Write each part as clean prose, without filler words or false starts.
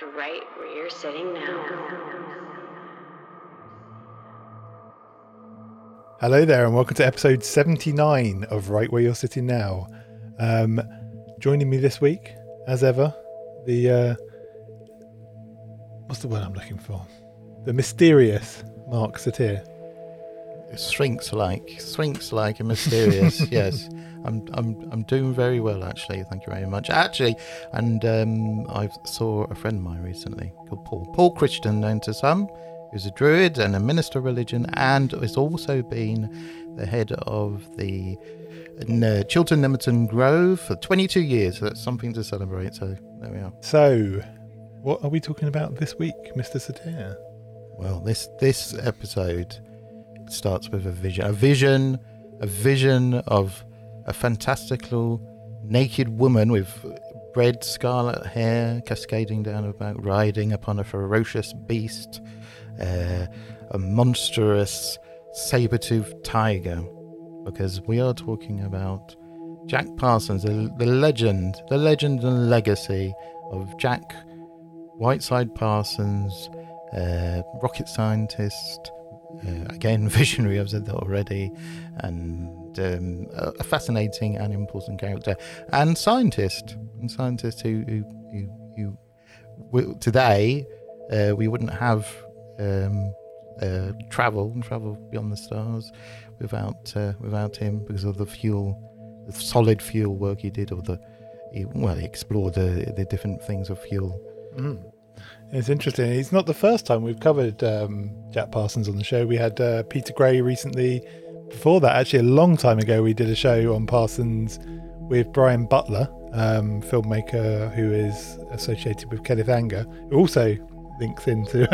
to right where you're sitting now. Hello there, and welcome to episode 79 of Right Where You're Sitting Now. Joining me this week, as ever, the what's the word I'm looking for? The mysterious Mark Satir. Shrinks like and mysterious. Yes, I'm doing very well, actually. Thank you very much. Actually, and I saw a friend of mine recently called Paul Christian, known to some, who's a druid and a minister of religion, and has also been the head of the Chiltern Nemeton Grove for 22 years. So that's something to celebrate. So there we are. So, what are we talking about this week, Mr. Satir? Well, this episode starts with a vision of a fantastical naked woman with red scarlet hair cascading down her back, riding upon a ferocious beast, a monstrous saber-toothed tiger, because we are talking about Jack Parsons, the legend and legacy of Jack Whiteside Parsons, rocket scientist. Again, visionary, I've said that already, and a fascinating and important character, and scientist who today we wouldn't have travel beyond the stars without him, because of the solid fuel work he did, or he explored the different things of fuel. Mm. It's interesting. It's not the first time we've covered Jack Parsons on the show. We had Peter Gray recently. Before that, actually, a long time ago, we did a show on Parsons with Brian Butler, filmmaker who is associated with Kenneth Anger, who also links into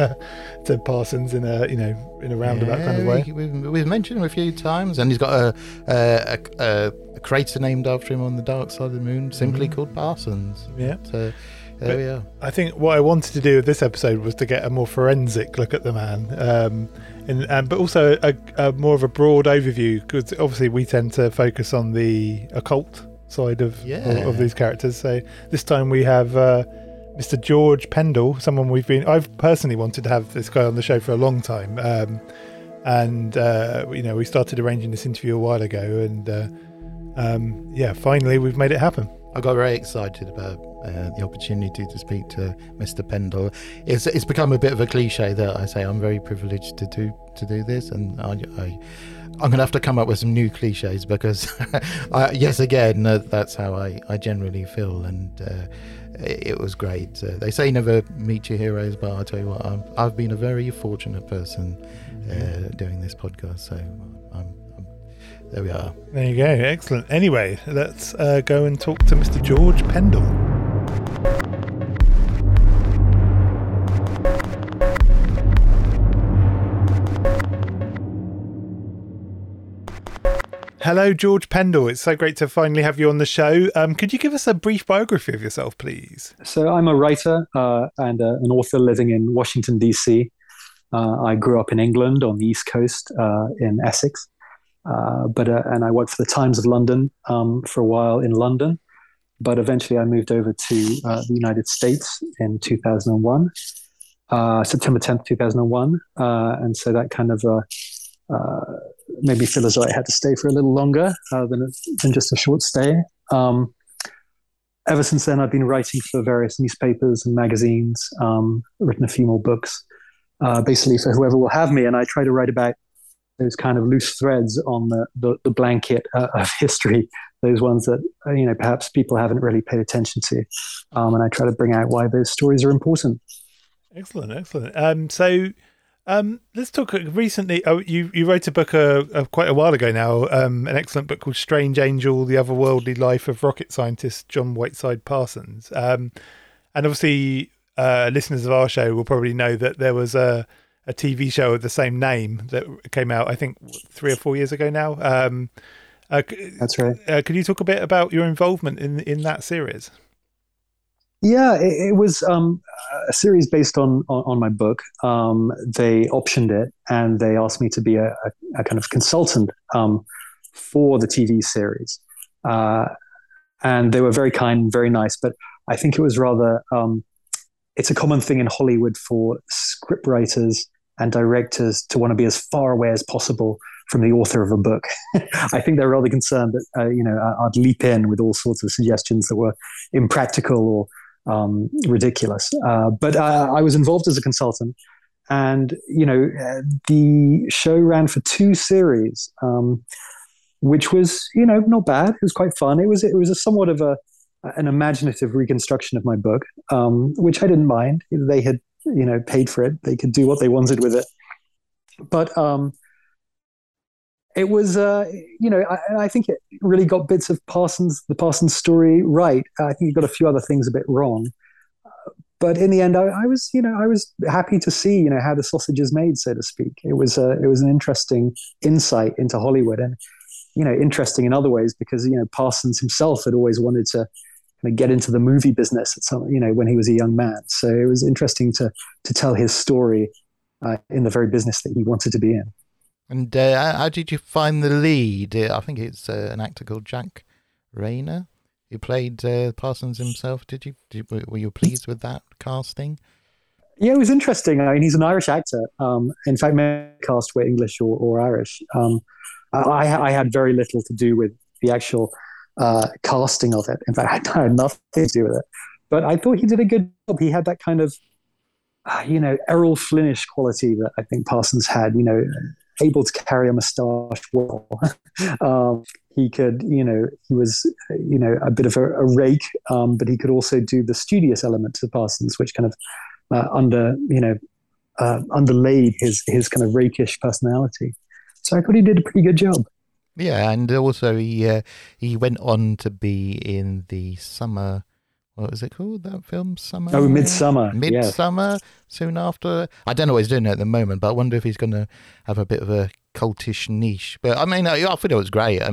to Parsons in a roundabout kind of way. We've mentioned him a few times, and he's got a crater named after him on the dark side of the moon, simply called Parsons. Yeah. So, there we are. I think what I wanted to do with this episode was to get a more forensic look at the man, but also a more of a broad overview, because obviously we tend to focus on the occult side of these characters. So this time we have Mr. George Pendle, someone I've personally wanted to have this guy on the show for a long time, we started arranging this interview a while ago, and finally we've made it happen. I got very excited about the opportunity to speak to Mr. Pendle. It's become a bit of a cliche that I say I'm very privileged to do this, and I'm going to have to come up with some new cliches, because that's how I generally feel, and it was great. They say never meet your heroes, but I'll tell you what, I've been a very fortunate person doing this podcast, so there we are. There you go. Excellent. Anyway, let's go and talk to Mr. George Pendle. Hello, George Pendle. It's so great to finally have you on the show. Could you give us a brief biography of yourself, please? So I'm a writer and an author living in Washington, D.C. I grew up in England on the East Coast in Essex. But I worked for the Times of London for a while in London, but eventually I moved over to the United States in 2001, September 10th, 2001. And so that kind of made me feel as though I had to stay for a little longer than just a short stay. Ever since then, I've been writing for various newspapers and magazines, written a few more books, basically for whoever will have me. And I try to write about those kind of loose threads on the blanket of history, those ones that, perhaps people haven't really paid attention to. And I try to bring out why those stories are important. Excellent. So let's talk recently. Oh, you wrote a book quite a while ago now, an excellent book called Strange Angel, The Otherworldly Life of Rocket Scientist John Whiteside Parsons. And obviously listeners of our show will probably know that there was a TV show of the same name that came out, I think, 3 or 4 years ago now. That's right. Could you talk a bit about your involvement in that series? Yeah, it was a series based on my book. They optioned it, and they asked me to be a kind of consultant for the TV series. And they were very kind, very nice, but I think it was rather it's a common thing in Hollywood for scriptwriters and directors to want to be as far away as possible from the author of a book. I think they're rather concerned that, I'd leap in with all sorts of suggestions that were impractical or ridiculous. But I was involved as a consultant, and, the show ran for 2 series, which was, not bad. It was quite fun. It was a somewhat of an imaginative reconstruction of my book, which I didn't mind. They had, paid for it. They could do what they wanted with it. But it was, I think it really got bits of the Parsons story right. I think it got a few other things a bit wrong. But in the end, I was happy to see, how the sausage is made, so to speak. It was an interesting insight into Hollywood, and, interesting in other ways because, Parsons himself had always wanted to kind of get into the movie business at some, when he was a young man. So it was interesting to tell his story in the very business that he wanted to be in. And how did you find the lead? I think it's an actor called Jack Rayner, who played Parsons himself. Were you pleased with that casting? Yeah, it was interesting. I mean, he's an Irish actor. In fact, many cast were English or Irish. I had very little to do with the actual casting of it. In fact, I had nothing to do with it. But I thought he did a good job. He had that kind of, Errol Flynnish quality that I think Parsons had, able to carry a moustache well. He could, he was, a bit of a rake, but he could also do the studious element to Parsons, which kind of underlaid his kind of rakish personality. So I thought he did a pretty good job. Yeah, and also he went on to be in the summer. What was it called, that film? Summer? Oh, Midsummer. Midsummer, yes. Soon after. I don't know what he's doing at the moment, but I wonder if he's going to have a bit of a cultish niche. But, I thought it was great. I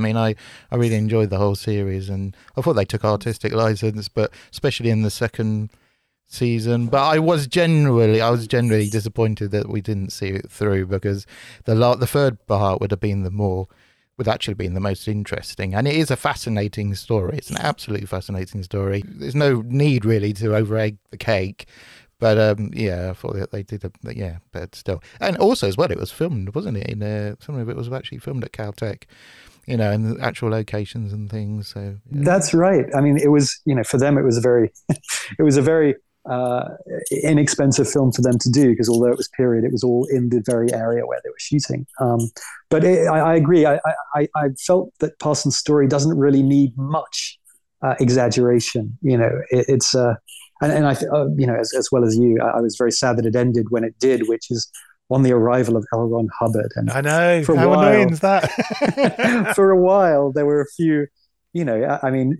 really enjoyed the whole series, and I thought they took artistic license, but especially in the second season. But I was generally disappointed that we didn't see it through, because the third part would actually been the most interesting. And it is a fascinating story. It's an absolutely fascinating story. There's no need really to over-egg the cake. But I thought that they did, but still. And also as well, it was filmed, wasn't it? Some of it was actually filmed at Caltech, in actual locations and things. So yeah. That's right. I mean, it was, for them, it was a very inexpensive film for them to do, because although it was period, it was all in the very area where they were shooting. But I agree. I felt that Parsons' story doesn't really need much exaggeration. As well as you, I was very sad that it ended when it did, which is on the arrival of L. Ron Hubbard. And I know, how annoying is that? For a while, there were a few.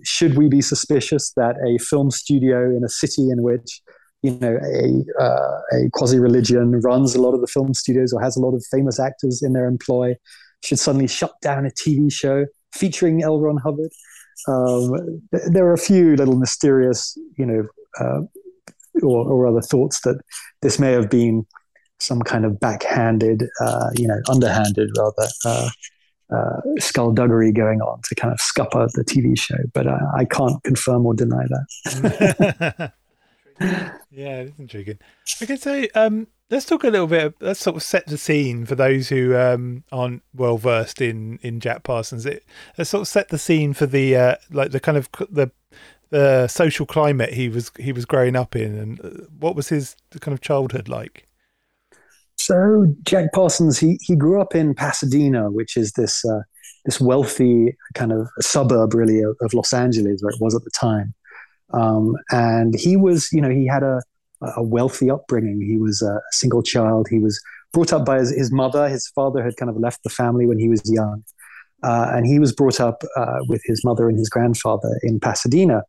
Should we be suspicious that a film studio in a city in which, a quasi-religion runs a lot of the film studios or has a lot of famous actors in their employ should suddenly shut down a TV show featuring L. Ron Hubbard? There are a few little mysterious, or other thoughts that this may have been some kind of backhanded, underhanded rather, skullduggery going on to kind of scupper the TV show, but I can't confirm or deny that. Yeah, it's intriguing. Okay, so let's talk a little bit. Let's sort of set the scene for those who aren't well versed in Jack Parsons. Let's sort of set the scene for the the social climate he was growing up in, and what was his kind of childhood like. So Jack Parsons, he grew up in Pasadena, which is this wealthy kind of suburb, really, of Los Angeles, where it was at the time. And he was, he had a wealthy upbringing. He was a single child. He was brought up by his mother. His father had kind of left the family when he was young. And he was brought up with his mother and his grandfather in Pasadena.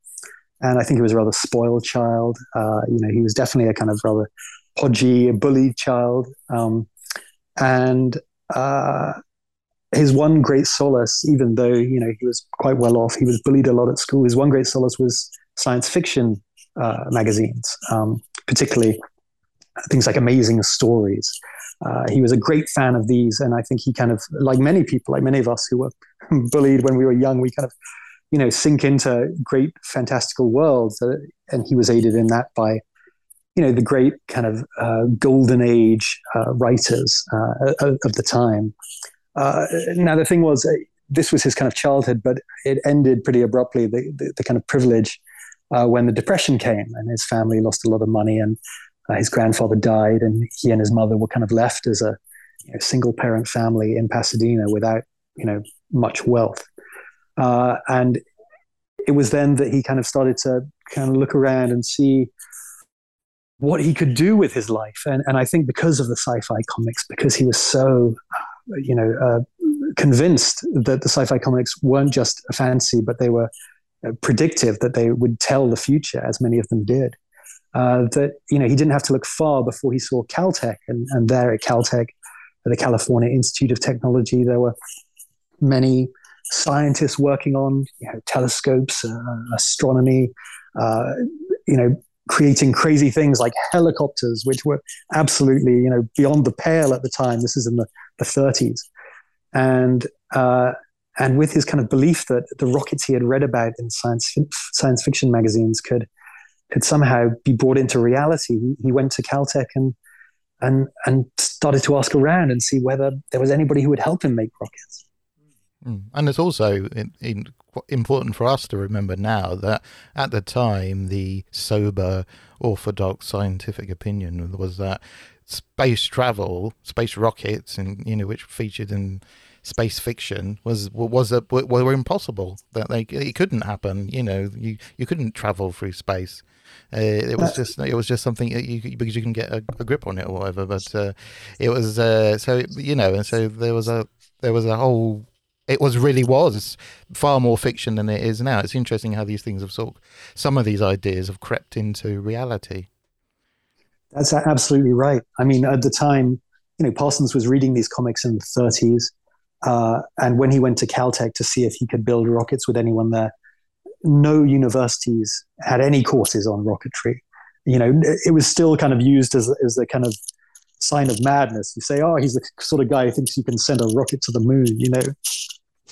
And I think he was a rather spoiled child. He was definitely a kind of rather podgy, bullied child, and his one great solace, even though he was quite well off, he was bullied a lot at school. His one great solace was science fiction magazines, particularly things like Amazing Stories. He was a great fan of these, and I think he kind of, like many of us who were bullied when we were young, we kind of sink into great fantastical worlds, and he was aided in that by you know, the great kind of golden age writers of the time. Now, the thing was, this was his kind of childhood, but it ended pretty abruptly, the kind of privilege, when the Depression came and his family lost a lot of money, and his grandfather died, and he and his mother were kind of left as a single parent family in Pasadena without, much wealth. And it was then that he kind of started to kind of look around and see what he could do with his life. And I think because of the sci-fi comics, because he was so, convinced that the sci-fi comics weren't just a fancy, but they were predictive, that they would tell the future, as many of them did, that, he didn't have to look far before he saw Caltech. And there at Caltech, at the California Institute of Technology, there were many scientists working on, telescopes, astronomy, creating crazy things like helicopters, which were absolutely, beyond the pale at the time. This is in the 30s. And with his kind of belief that the rockets he had read about in science fiction magazines could somehow be brought into reality, he went to Caltech and started to ask around and see whether there was anybody who would help him make rockets. And it's also important for us to remember now that at the time, the sober, orthodox scientific opinion was that space travel, space rockets, and which featured in space fiction were impossible. That it couldn't happen. You couldn't travel through space. It was just something that because you can get a grip on it or whatever. But it was so there was a whole. It was far more fiction than it is now. It's interesting how these things have some of these ideas have crept into reality. That's absolutely right. I mean, at the time, Parsons was reading these comics in the 30s. And when he went to Caltech to see if he could build rockets with anyone there, no universities had any courses on rocketry. It was still kind of used as the kind of sign of madness. You say, oh, he's the sort of guy who thinks you can send a rocket to the moon,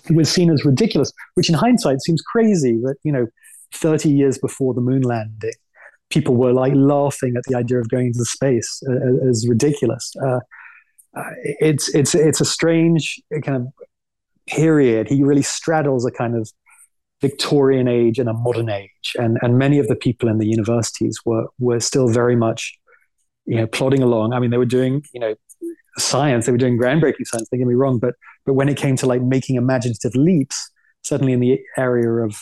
It was seen as ridiculous, which in hindsight seems crazy that, 30 years before the moon landing, people were like laughing at the idea of going into space as ridiculous. It's a strange kind of period. He really straddles a kind of Victorian age and a modern age. And many of the people in the universities were still very much, plodding along. I mean, they were doing, science, they were doing groundbreaking science, don't get me wrong, but when it came to like making imaginative leaps, certainly in the area of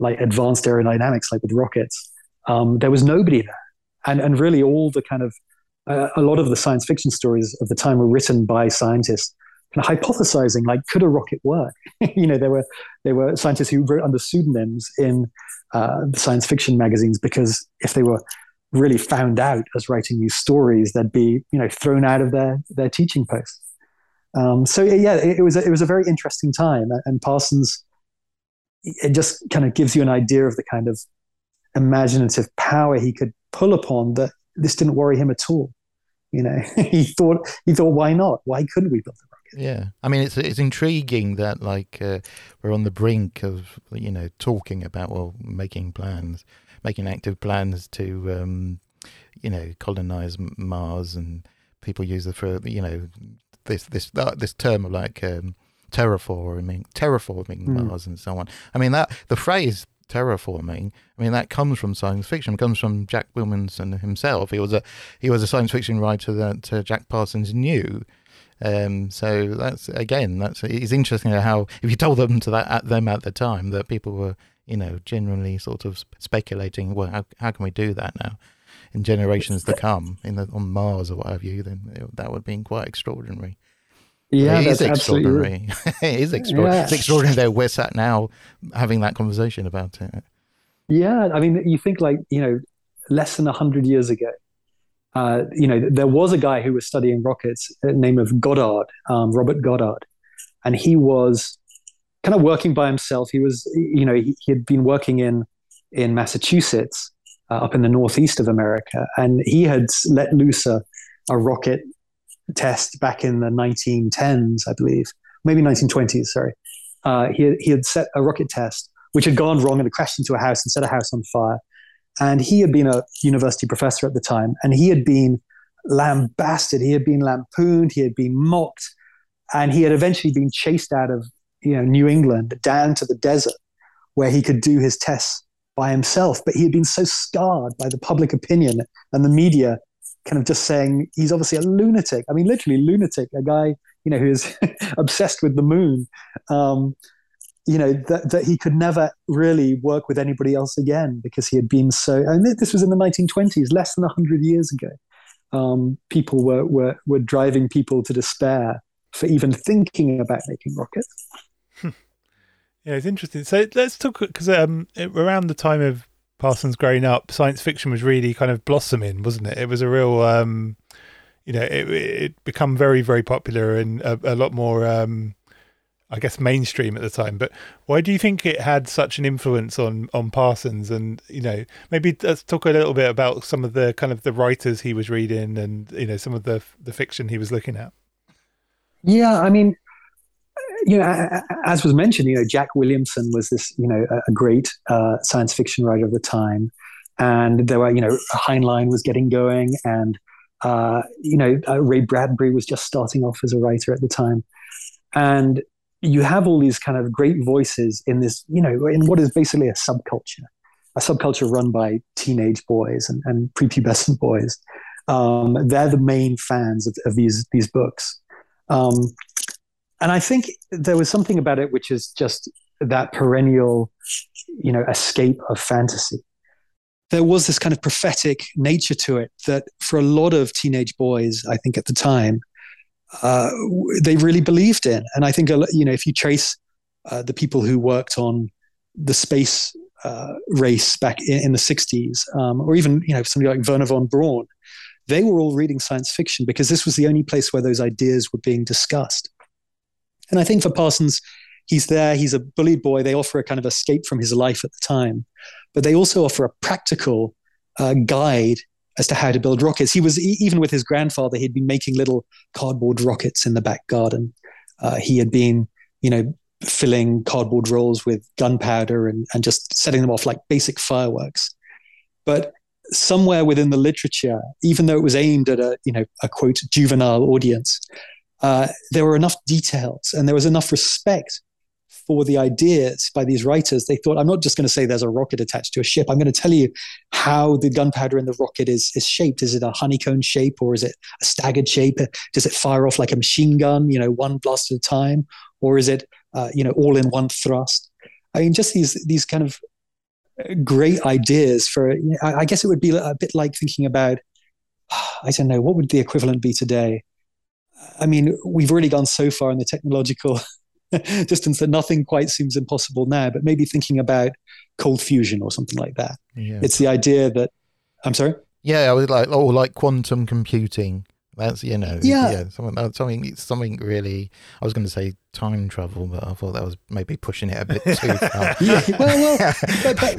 like advanced aerodynamics, like with rockets, there was nobody there. And really all the kind of, a lot of the science fiction stories of the time were written by scientists kind of hypothesizing, like, could a rocket work? There were scientists who wrote under pseudonyms in the science fiction magazines, because if they were really found out as writing these stories, they'd be, thrown out of their teaching posts. It was a very interesting time. And Parsons, it just kind of gives you an idea of the kind of imaginative power he could pull upon, that this didn't worry him at all. He thought, why not? Why couldn't we build a rocket? Yeah. I mean, it's intriguing that we're on the brink of, talking about, making active plans to, colonize Mars, and people use it for, this term of terraforming Mars and so on. I mean, that the phrase terraforming, that comes from science fiction, comes from Jack Williamson himself. He was a science fiction writer that Jack Parsons knew. So it's interesting how, if you told them at the time, that people were, generally sort of speculating, well, how can we do that now in generations to come on Mars or what have you, then that would be quite extraordinary. Yeah, it is extraordinary. It is extraordinary. Yeah. It's extraordinary that we're sat now having that conversation about it. Yeah, I mean, you think less than 100 years ago, there was a guy who was studying rockets, the name of Goddard, Robert Goddard, and he was kind of working by himself. He was, he had been working in Massachusetts, up in the northeast of America, and he had let loose a rocket test back in the 1910s, I believe, maybe 1920s. Sorry, he had set a rocket test which had gone wrong and it crashed into a house and set a house on fire. And he had been a university professor at the time, and he had been lambasted, he had been lampooned, he had been mocked, and he had eventually been chased out of New England down to the desert where he could do his tests by himself. But he had been so scarred by the public opinion and the media kind of just saying he's obviously a lunatic. I mean, literally lunatic, a guy, who is obsessed with the moon, that he could never really work with anybody else again because he had been so, and this was in the 1920s, less than 100 years ago. People were driving people to despair for even thinking about making rockets. Yeah, it's interesting. So let's talk, because around the time of Parsons growing up, science fiction was really kind of blossoming, wasn't it? It was a real, it become very, very popular and a lot more, mainstream at the time. But why do you think it had such an influence on Parsons? And, maybe let's talk a little bit about some of the kind of the writers he was reading and, some of the fiction he was looking at. Yeah, I mean, as was mentioned, Jack Williamson was this, a great science fiction writer of the time. And there were, Heinlein was getting going, and, Ray Bradbury was just starting off as a writer at the time. And you have all these kind of great voices in this, in what is basically a subculture run by teenage boys and prepubescent boys. They're the main fans of these books. And I think there was something about it which is just that perennial, escape of fantasy. There was this kind of prophetic nature to it that for a lot of teenage boys, I think at the time, they really believed in. And I think, if you trace the people who worked on the space race back in the 60s, or even, somebody like Wernher von Braun, they were all reading science fiction because this was the only place where those ideas were being discussed. And I think for Parsons, he's there, he's a bullied boy. They offer a kind of escape from his life at the time, but they also offer a practical guide as to how to build rockets. He was, even with his grandfather, he'd been making little cardboard rockets in the back garden. He had been, filling cardboard rolls with gunpowder and just setting them off like basic fireworks. But somewhere within the literature, even though it was aimed at a quote, juvenile audience, there were enough details and there was enough respect for the ideas by these writers. They thought, I'm not just going to say there's a rocket attached to a ship. I'm going to tell you how the gunpowder in the rocket is shaped. Is it a honeycomb shape, or is it a staggered shape? Does it fire off like a machine gun, one blast at a time? Or is it, all in one thrust? I mean, just these kind of great ideas for, I guess it would be a bit like thinking about, I don't know, what would the equivalent be today? I mean, we've already gone so far in the technological distance that nothing quite seems impossible now, but maybe thinking about cold fusion or something like that. Yeah. It's the idea that, I'm sorry? Yeah, I was like quantum computing. That's, something really, I was going to say time travel, but I thought that was maybe pushing it a bit too far.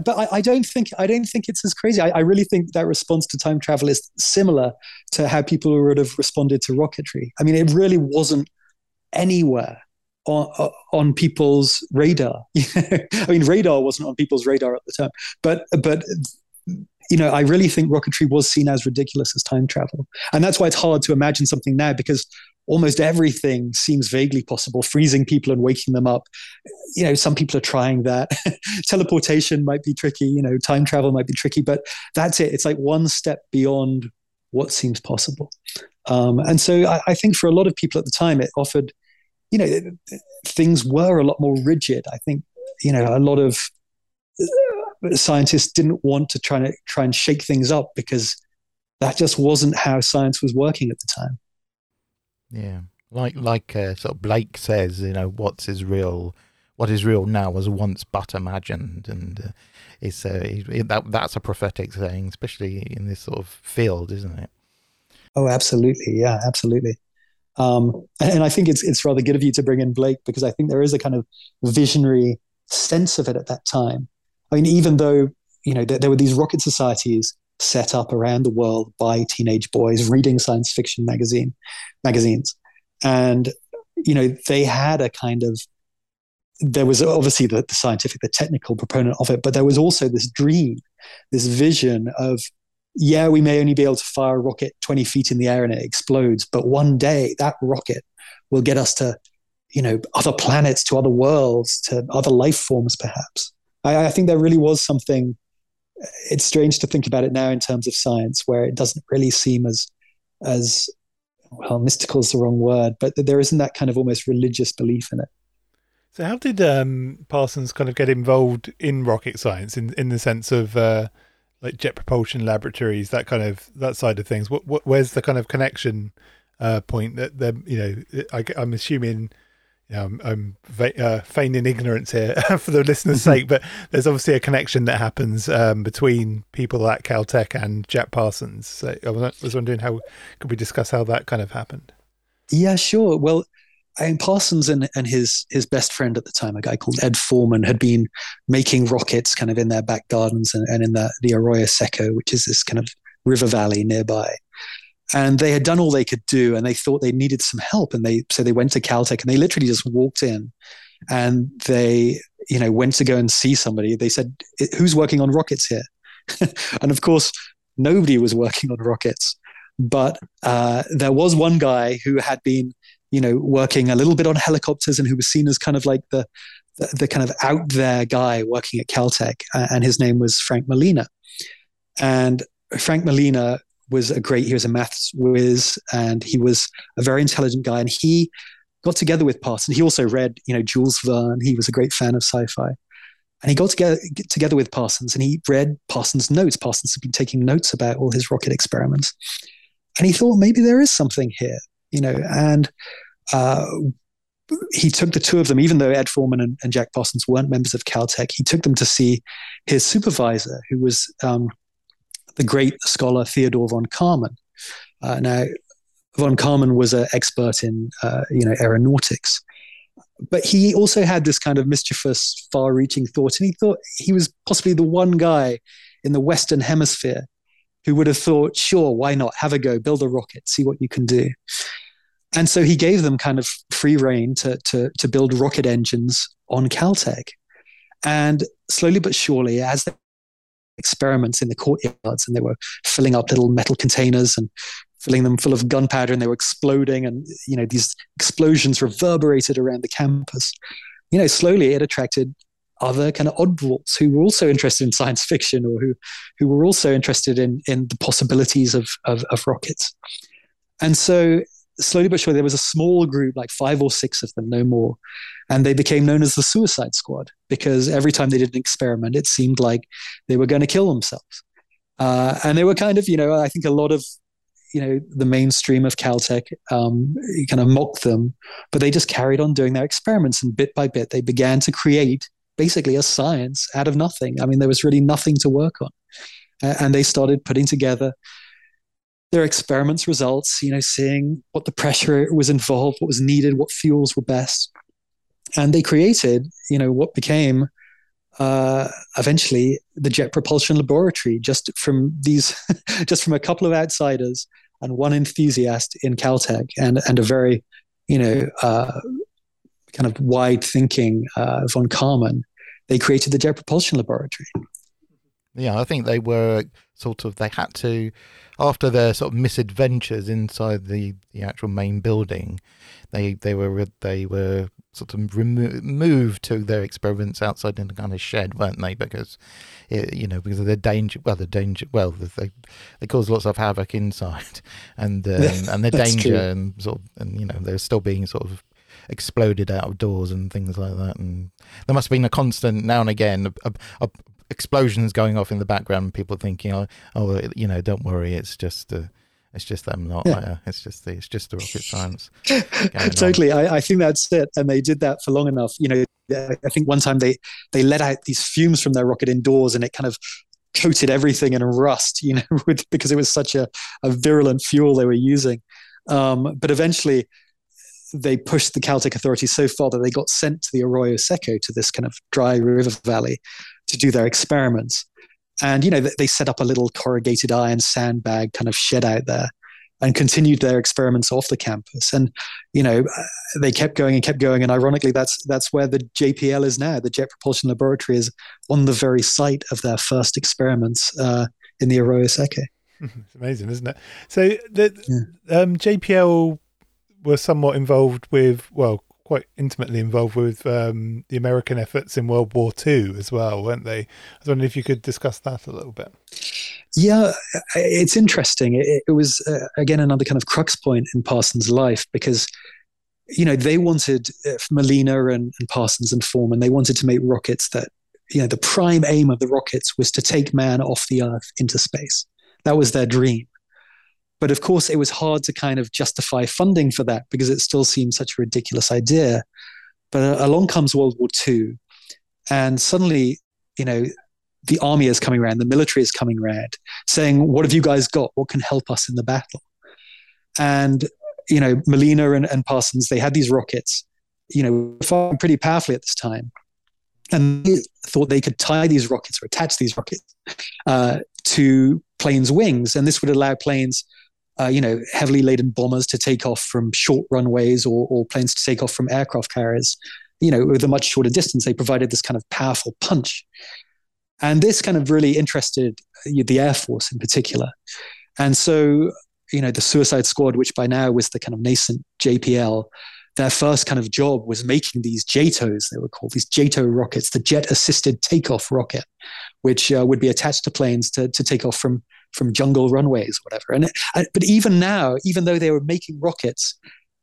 But I don't think it's as crazy. I really think that response to time travel is similar to how people would have responded to rocketry. I mean, it really wasn't anywhere on people's radar. I mean, radar wasn't on people's radar at the time, but I really think rocketry was seen as ridiculous as time travel. And that's why it's hard to imagine something now, because almost everything seems vaguely possible, freezing people and waking them up. Some people are trying that. Teleportation might be tricky, time travel might be tricky, but that's it. It's like one step beyond what seems possible. And so I think for a lot of people at the time, it offered, things were a lot more rigid. I think, a lot of scientists didn't want to try and shake things up because that just wasn't how science was working at the time. Yeah, like sort of Blake says, what is real now was once but imagined, and that's a prophetic thing, especially in this sort of field, isn't it? Oh, absolutely, yeah, absolutely. And I think it's rather good of you to bring in Blake, because I think there is a kind of visionary sense of it at that time. I mean, even though, there were these rocket societies set up around the world by teenage boys reading science fiction magazines. And, they had a kind of there was obviously the scientific, the technical proponent of it, but there was also this dream, this vision of, yeah, we may only be able to fire a rocket 20 feet in the air and it explodes, but one day that rocket will get us to, you know, other planets, to other worlds, to other life forms, perhaps. I think there really was something. It's strange to think about it now in terms of science, where it doesn't really seem as well, mystical is the wrong word, but there isn't that kind of almost religious belief in it. So how did Parsons kind of get involved in rocket science in the sense of like Jet Propulsion Laboratories, that side of things? Where's the kind of connection point that they're, you know, I'm assuming, you know, I'm feigning ignorance here for the listener's sake, but there's obviously a connection that happens between people at Caltech and Jet Parsons. So I was wondering, how could we discuss how that kind of happened? Yeah, sure. Well, and Parsons and his best friend at the time, a guy called Ed Foreman, had been making rockets kind of in their back gardens and in the Arroyo Seco, which is this kind of river valley nearby. And they had done all they could do, and they thought they needed some help. And so they went to Caltech, and they literally just walked in, and they, you know, went to go and see somebody. They said, "Who's working on rockets here?" And of course, nobody was working on rockets. But there was one guy who had been, you know, working a little bit on helicopters, and who was seen as kind of like the kind of out there guy working at Caltech, and his name was Frank Malina. And Frank Malina he was a maths whiz, and he was a very intelligent guy. And he got together with Parsons. He also read, you know, Jules Verne. He was a great fan of sci-fi, and he got together with Parsons, and he read Parsons' notes. Parsons had been taking notes about all his rocket experiments, and he thought, maybe there is something here, you know, and. He took the two of them, even though Ed Foreman and Jack Parsons weren't members of Caltech, he took them to see his supervisor, who was the great scholar Theodore von Kármán. Now, von Kármán was an expert in you know, aeronautics, but he also had this kind of mischievous, far-reaching thought, and he thought he was possibly the one guy in the Western Hemisphere who would have thought, sure, why not? Have a go, build a rocket, see what you can do. And so he gave them kind of free rein to build rocket engines on Caltech. And slowly but surely, as they experiments in the courtyards, and they were filling up little metal containers and filling them full of gunpowder, and they were exploding, and, you know, these explosions reverberated around the campus. You know, slowly it attracted other kind of oddballs who were also interested in science fiction, or who were also interested in the possibilities of rockets. And so slowly but surely, there was a small group, like 5 or 6 of them, no more. And they became known as the Suicide Squad, because every time they did an experiment, it seemed like they were going to kill themselves. And they were kind of, you know, I think a lot of, you know, the mainstream of Caltech kind of mocked them, but they just carried on doing their experiments. And bit by bit, they began to create basically a science out of nothing. I mean, there was really nothing to work on. And they started putting together their experiments results, you know, seeing what the pressure was involved, what was needed, what fuels were best. And they created, you know, what became eventually the Jet Propulsion Laboratory, just from a couple of outsiders and one enthusiast in Caltech, and a very, you know, kind of wide thinking von Kármán. They created the Jet Propulsion Laboratory. Yeah, I think they were they had to, after their sort of misadventures inside the actual main building, they were sort of moved to their experiments outside in a kind of shed, weren't they? Because, because of the danger, they caused lots of havoc inside, and the danger true. And sort of, and, you know, they're still being sort of exploded out of doors and things like that. And there must have been a constant, now and again, a explosions going off in the background, people thinking, "Oh, you know, don't worry, it's just them, not it's just the rocket science." Totally, I think that's it. And they did that for long enough. You know, I think one time they let out these fumes from their rocket indoors, and it kind of coated everything in rust. You know, because it was such a virulent fuel they were using. But eventually, they pushed the Caltech authorities so far that they got sent to the Arroyo Seco, to this kind of dry river valley, to do their experiments. And, you know, they set up a little corrugated iron sandbag kind of shed out there. and continued their experiments off the campus. And, you know, they kept going and kept going. And ironically, that's where the JPL is now. The Jet Propulsion Laboratory is on the very site of their first experiments in the Arroyo Seco. It's amazing, isn't it? So the JPL were somewhat involved with, well, quite intimately involved with the American efforts in World War II as well, weren't they? I was wondering if you could discuss that a little bit. Yeah, it's interesting. It was, again, another kind of crux point in Parsons' life because, you know, they wanted, Malina and Parsons and Foreman, they wanted to make rockets that, you know, the prime aim of the rockets was to take man off the Earth into space. That was their dream. But of course, it was hard to kind of justify funding for that because it still seemed such a ridiculous idea. But along comes World War II, and suddenly, you know, the army is coming around, the military is coming around, saying, what have you guys got? What can help us in the battle? And, you know, Malina and Parsons, they had these rockets, you know, firing pretty powerfully at this time. And they thought they could tie these rockets or attach these rockets to planes' wings. And this would allow planes, you know, heavily laden bombers to take off from short runways or planes to take off from aircraft carriers, you know, with a much shorter distance. They provided this kind of powerful punch. And this kind of really interested the Air Force in particular. And so, you know, the Suicide Squad, which by now was the kind of nascent JPL, their first kind of job was making these JATOs, they were called, these JATO rockets, the Jet Assisted Takeoff rocket, which would be attached to planes to take off from jungle runways or whatever. And but even now, even though they were making rockets,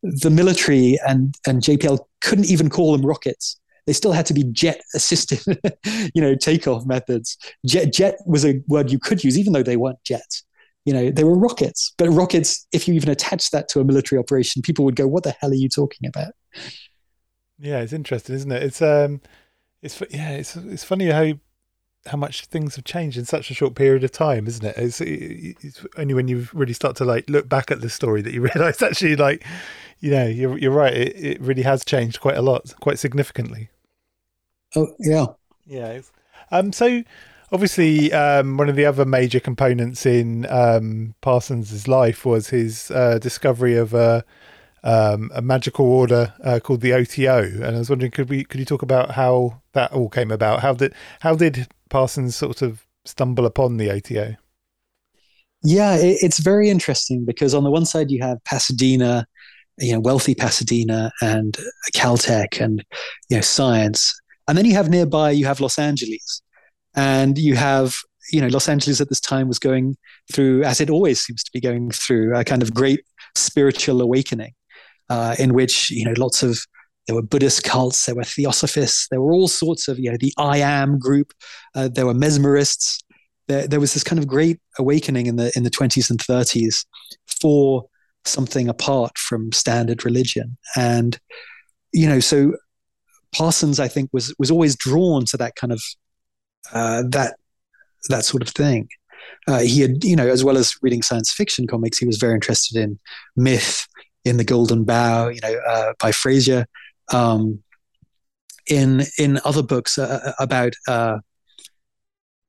the military and JPL couldn't even call them rockets. They still had to be jet-assisted, you know, takeoff methods. Jet was a word you could use, even though they weren't jets. You know, they were rockets. But rockets, if you even attach that to a military operation, people would go, "What the hell are you talking about?" Yeah, it's interesting, isn't it? It's funny how much things have changed in such a short period of time, isn't it? It's only when you really start to like look back at the story that you realise actually, like, you know, you're right. It really has changed quite a lot, quite significantly. Oh yeah, yeah. So obviously, one of the other major components in Parsons' life was his discovery of a magical order called the OTO. And I was wondering, could you talk about how that all came about? How did Parsons sort of stumble upon the OTO? Yeah, it's very interesting because on the one side you have Pasadena, you know, wealthy Pasadena and Caltech and, you know, science. And then you have Los Angeles. And you have, you know, Los Angeles at this time was going through, as it always seems to be going through, a kind of great spiritual awakening in which, you know, there were Buddhist cults, there were Theosophists, there were all sorts of, you know, the I Am group, there were mesmerists. There was this kind of great awakening in the 20s and 30s for something apart from standard religion. And, you know, so Parsons, I think, was always drawn to that kind of that sort of thing. He had, you know, as well as reading science fiction comics, he was very interested in myth, in The Golden Bough, you know, by Fraser, in other books about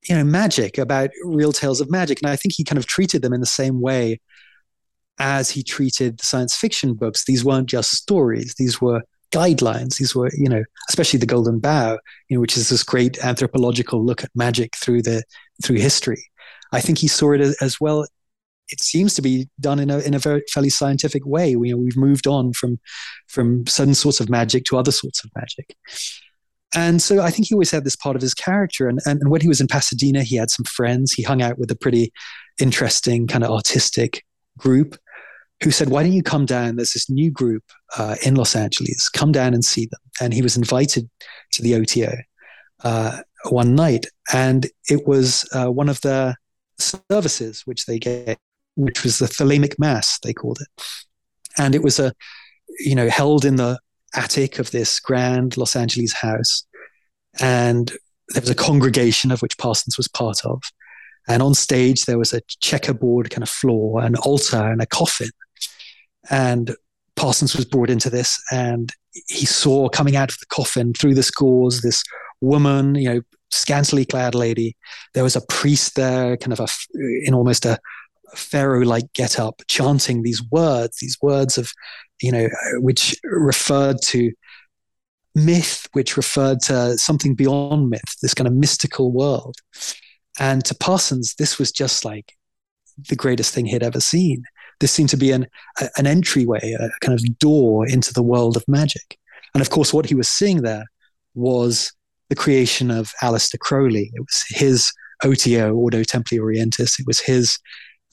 you know, magic, about real tales of magic. And I think he kind of treated them in the same way as he treated the science fiction books. These weren't just stories; these were guidelines. These were, you know, especially The Golden Bough, you know, which is this great anthropological look at magic through history. I think he saw it as well. It seems to be done in a very fairly scientific way. You know, we've moved on from certain sorts of magic to other sorts of magic. And so I think he always had this part of his character. And when he was in Pasadena, he had some friends. He hung out with a pretty interesting kind of artistic group who said, why don't you come down? There's this new group in Los Angeles. Come down and see them. And he was invited to the OTO one night. And it was one of their services which they gave, which was the Thelemic Mass, they called it. And it was held in the attic of this grand Los Angeles house. And there was a congregation of which Parsons was part of. And on stage, there was a checkerboard kind of floor, an altar and a coffin. And Parsons was brought into this, and he saw coming out of the coffin through this gauze, this woman, you know, scantily clad lady. There was a priest there, kind of in almost a pharaoh-like get-up, chanting these words of, which referred to myth, which referred to something beyond myth, this kind of mystical world. And to Parsons, this was just like the greatest thing he'd ever seen. This seemed to be an entryway, a kind of door into the world of magic. And of course, what he was seeing there was the creation of Aleister Crowley. It was his OTO, Ordo Templi Orientis. It was his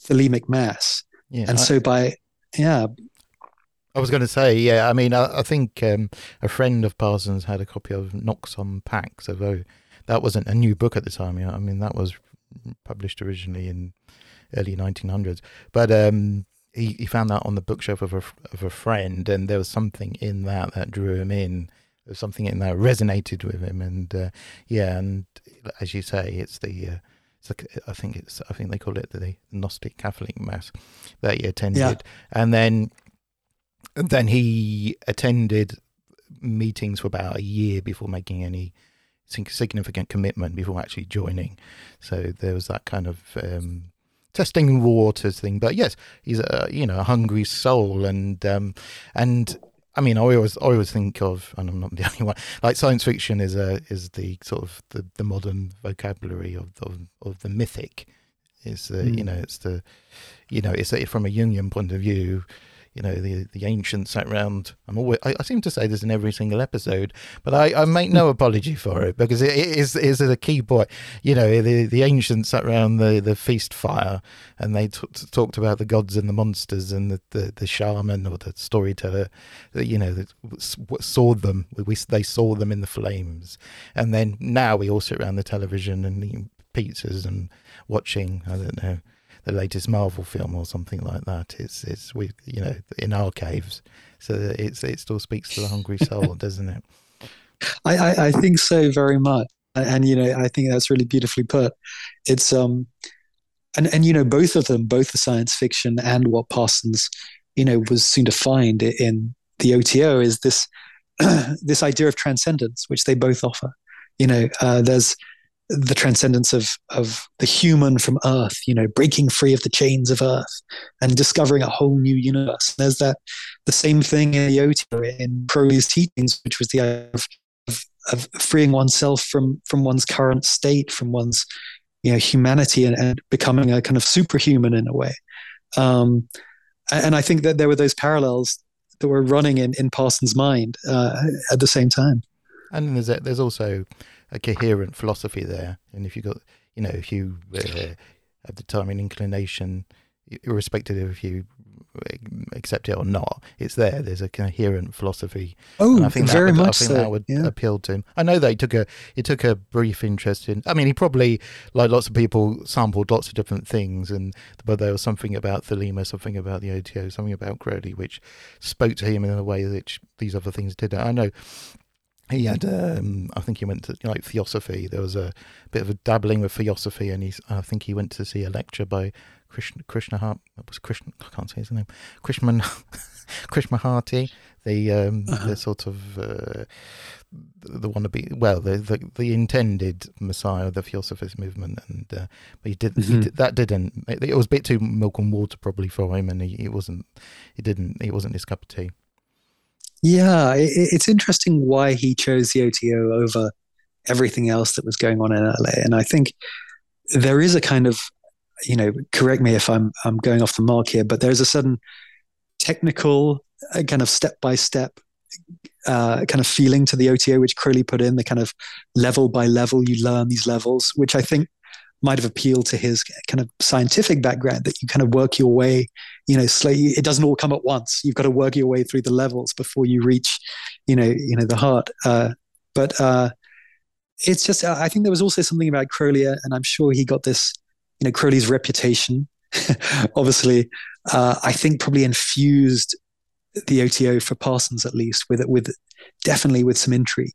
Thelemic Mass. Yeah, and I was going to say, yeah, I mean, I think a friend of Parsons had a copy of Knox on Pax, although that wasn't a new book at the time. I mean, that was published originally in early 1900s. But he found that on the bookshelf of a friend, and there was something in that drew him in. There was something in that resonated with him, and and as you say, it's the I think they call it the Gnostic Catholic Mass that he attended, and then he attended meetings for about a year before making any significant commitment, before actually joining. So there was that kind of testing waters thing. But yes, he's a hungry soul, and I mean, I always think of, and I'm not the only one, like science fiction is the sort of the modern vocabulary of the mythic. It's it's from a Jungian point of view. The ancients sat round. I seem to say this in every single episode, but I make no apology for it, because it is a key point. The ancients sat round the feast fire, and they talked about the gods and the monsters, and the shaman or the storyteller, saw them. They saw them in the flames. And then now we all sit around the television and eating pizzas and watching, I don't know, the latest Marvel film or something like that. It's we in our caves, so it still speaks to the hungry soul, doesn't it? I think so, very much, and I think that's really beautifully put. It's and both of them, both the science fiction and what Parsons was soon to find in the OTO, is this this idea of transcendence, which they both offer. There's the transcendence of the human from Earth, breaking free of the chains of Earth and discovering a whole new universe. There's the same thing in the OTO, in Crowley's teachings, which was the idea of freeing oneself from one's current state, from one's humanity, and becoming a kind of superhuman in a way. And I think that there were those parallels that were running in Parsons' mind at the same time. And there's also a coherent philosophy there, and if you got, if you have the time and inclination, irrespective of if you accept it or not, it's there. There's a coherent philosophy. Oh, and I think very much so. I think that would appeal to him. I know that he took a brief interest in. I mean, he probably, like lots of people, sampled lots of different things, but there was something about Thelema, something about the OTO, something about Crowley, which spoke to him in a way that these other things didn't. I know. He had, I think he went to theosophy. There was a bit of a dabbling with theosophy, and I think he went to see a lecture by Krishnamurti, the sort of the wannabe, the intended messiah of the theosophist movement, and but he didn't. Mm-hmm. It was a bit too milk and water probably for him, and it wasn't his cup of tea. Yeah, it's interesting why he chose the OTO over everything else that was going on in LA. And I think there is a kind of, correct me if I'm going off the mark here, but there's a sudden technical kind of step-by-step kind of feeling to the OTO, which Crowley put in, the kind of level by level, you learn these levels, which I think might have appealed to his kind of scientific background, that you kind of work your way, slowly. It doesn't all come at once. You've got to work your way through the levels before you reach, the heart. But it's just, I think there was also something about Crowley, and I'm sure he got this, Crowley's reputation, obviously, I think probably infused the OTO for Parsons, at least definitely with some intrigue.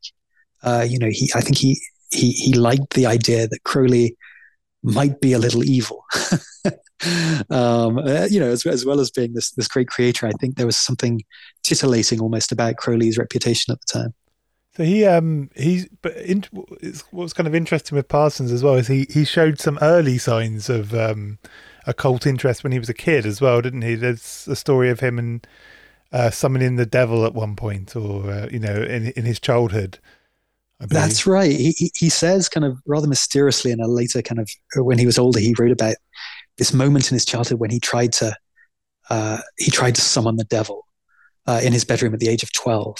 I think he liked the idea that Crowley might be a little evil, as well as being this great creator. I think there was something titillating almost about Crowley's reputation at the time. So what's kind of interesting with Parsons as well is he showed some early signs of occult interest when he was a kid as well, didn't he? There's a story of him and summoning the devil at one point, or in his childhood. That's right. He says, kind of rather mysteriously, in a later kind of, when he was older, he wrote about this moment in his childhood when he tried to summon the devil in his bedroom at the age of 12,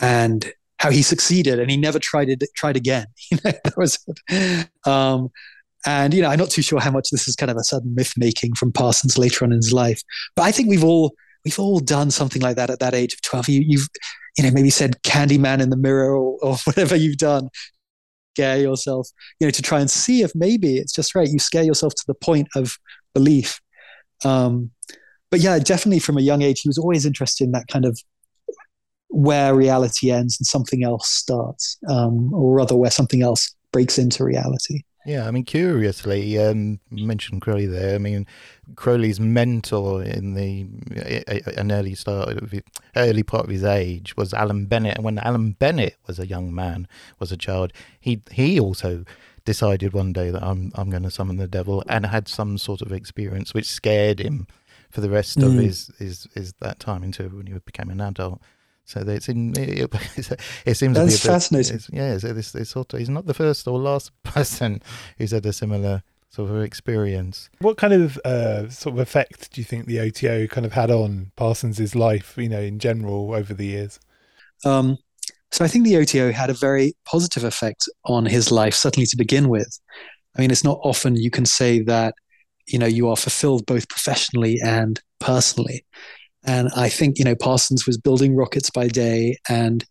and how he succeeded, and he never tried again. That was it. And I'm not too sure how much this is kind of a sudden myth making from Parsons later on in his life, but I think we've all done something like that at that age of 12. You've maybe said Candyman in the mirror, or whatever you've done, scare yourself, to try and see if maybe it's just right. You scare yourself to the point of belief. But yeah, definitely from a young age, he was always interested in that kind of where reality ends and something else starts, or rather where something else breaks into reality. Yeah, curiously, you mentioned Crowley there. Crowley's mentor in an early part of his age was Alan Bennett. And when Alan Bennett was a young man, was a child, he also decided one day that I'm going to summon the devil, and had some sort of experience which scared him for the rest of his that time into when he became an adult. So it seems that's to be fascinating. He's not the first or last person who's had a similar sort of experience. What kind of sort of effect do you think the OTO kind of had on Parsons' life, in general over the years? So I think the OTO had a very positive effect on his life, certainly to begin with. It's not often you can say that you are fulfilled both professionally and personally. And I think, Parsons was building rockets by day and,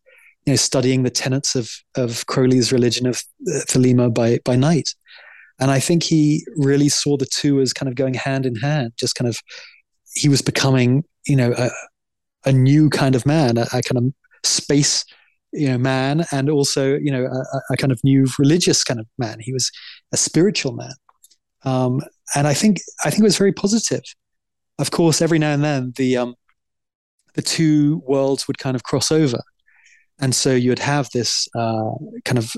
studying the tenets of Crowley's religion of Thelema by night. And I think he really saw the two as kind of going hand in hand, just kind of, he was becoming, a new kind of man, a kind of space, man, and also, a kind of new religious kind of man. He was a spiritual man. And I think it was very positive. Of course, every now and then, the two worlds would kind of cross over. And so you would have this somebody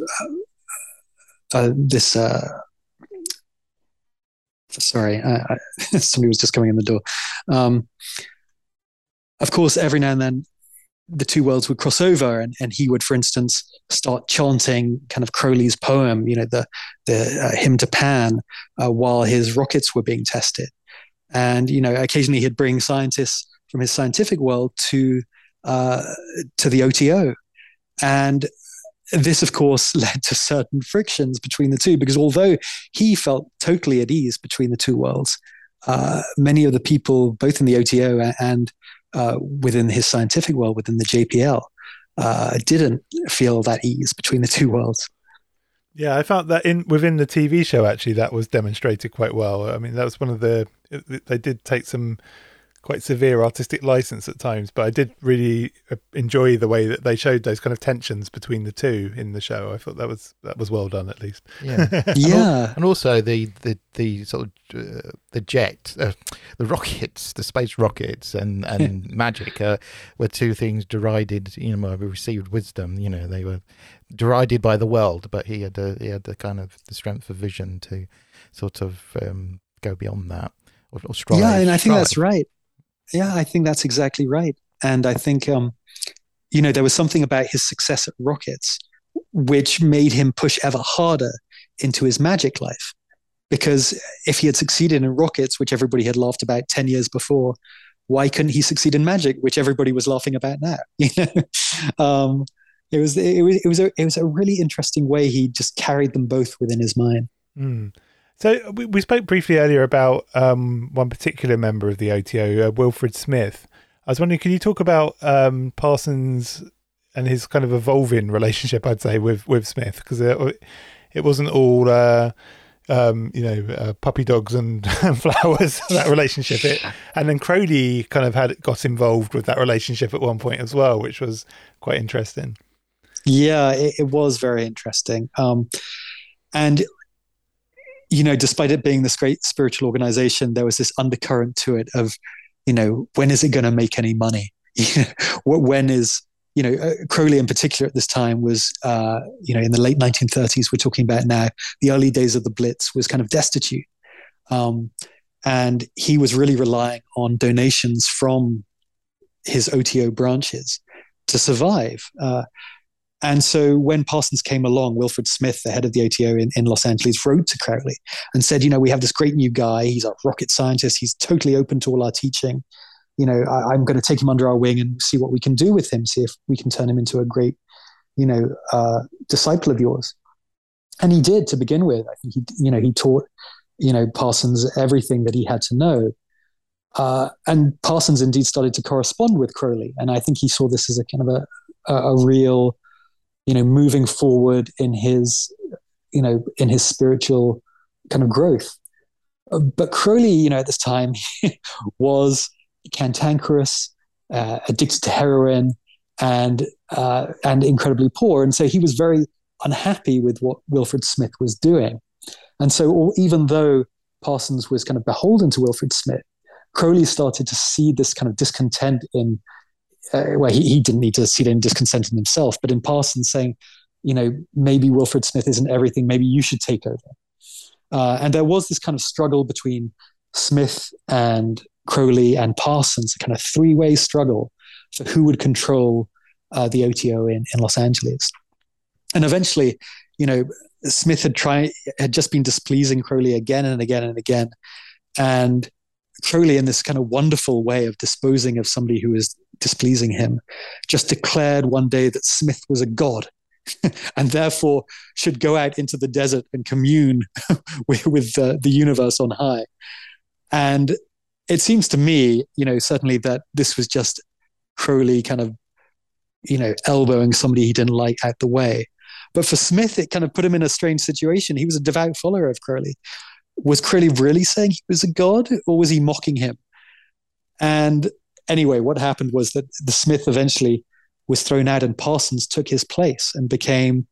was just coming in the door. Of course, every now and then, the two worlds would cross over, and he would, for instance, start chanting kind of Crowley's poem, the hymn to Pan, while his rockets were being tested. And, occasionally he'd bring scientists from his scientific world to the OTO. And this, of course, led to certain frictions between the two, because although he felt totally at ease between the two worlds, many of the people, both in the OTO and within his scientific world, within the JPL, didn't feel that ease between the two worlds. Yeah, I found that within the TV show, actually, that was demonstrated quite well. That was one of the... They did take some quite severe artistic license at times, but I did really enjoy the way that they showed those kind of tensions between the two in the show. I thought that was well done, at least. Yeah, yeah. And also the sort of the jet, the rockets, the space rockets, and magic were two things derided. Received wisdom. They were derided by the world, but he had the kind of the strength of vision to sort of go beyond that. Or strive. Yeah, and I think that's right. Yeah, I think that's exactly right. And I think, there was something about his success at rockets which made him push ever harder into his magic life. Because if he had succeeded in rockets, which everybody had laughed about 10 years before, why couldn't he succeed in magic, which everybody was laughing about now? It was a really interesting way he just carried them both within his mind. Mm. So we spoke briefly earlier about one particular member of the OTO, Wilfred Smith. I was wondering, can you talk about Parsons and his kind of evolving relationship, I'd say, with Smith? Because it wasn't all, puppy dogs and flowers, that relationship. And then Crowley kind of got involved with that relationship at one point as well, which was quite interesting. Yeah, it was very interesting. And... despite it being this great spiritual organization, there was this undercurrent to it of, when is it going to make any money? When is, Crowley in particular at this time was, in the late 1930s, we're talking about now, the early days of the Blitz, was kind of destitute. And he was really relying on donations from his OTO branches to survive. And so when Parsons came along, Wilfred Smith, the head of the OTO in Los Angeles, wrote to Crowley and said, you know, we have this great new guy. He's a rocket scientist. He's totally open to all our teaching. You know, I'm going to take him under our wing and see what we can do with him, see if we can turn him into a great, you know, disciple of yours. And he did to begin with. I think he taught, Parsons everything that he had to know. And Parsons indeed started to correspond with Crowley. And I think he saw this as a kind of a real, moving forward in his, in his spiritual kind of growth. But Crowley, at this time was cantankerous, addicted to heroin, and incredibly poor. And so he was very unhappy with what Wilfred Smith was doing. And so even though Parsons was kind of beholden to Wilfred Smith, Crowley started to see this kind of discontent in, he didn't need to see it in discontent in himself, but in Parsons saying, maybe Wilfred Smith isn't everything, maybe you should take over. And there was this kind of struggle between Smith and Crowley and Parsons, a kind of three-way struggle for who would control the OTO in Los Angeles. And eventually, Smith had just been displeasing Crowley again and again and again. And Crowley, in this kind of wonderful way of disposing of somebody who is displeasing him, just declared one day that Smith was a god and therefore should go out into the desert and commune with the universe on high. And it seems to me, certainly that this was just Crowley kind of, elbowing somebody he didn't like out the way. But for Smith, it kind of put him in a strange situation. He was a devout follower of Crowley. Was Crowley really saying he was a god, or was he mocking him? And anyway, what happened was that the Smith eventually was thrown out and Parsons took his place and became,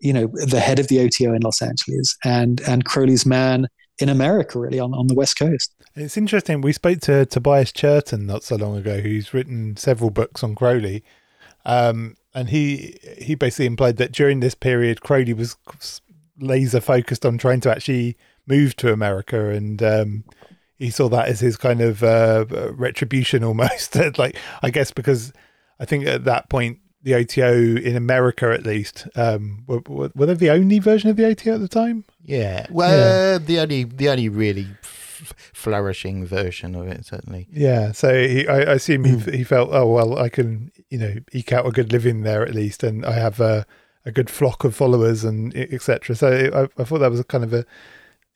the head of the OTO in Los Angeles and Crowley's man in America, really, on the West Coast. It's interesting. We spoke to Tobias Chiltern not so long ago, who's written several books on Crowley. And he basically implied that during this period, Crowley was laser focused on trying to actually move to America, and he saw that as his kind of retribution almost. Like, I guess because I think at that point the OTO in America, at least, were they the only version of the OTO at the time? Yeah, well, yeah. The only really flourishing version of it, certainly. Yeah, so I assume he felt, oh well, I can eke out a good living there at least, and I have a good flock of followers and etc. So I thought that was kind of a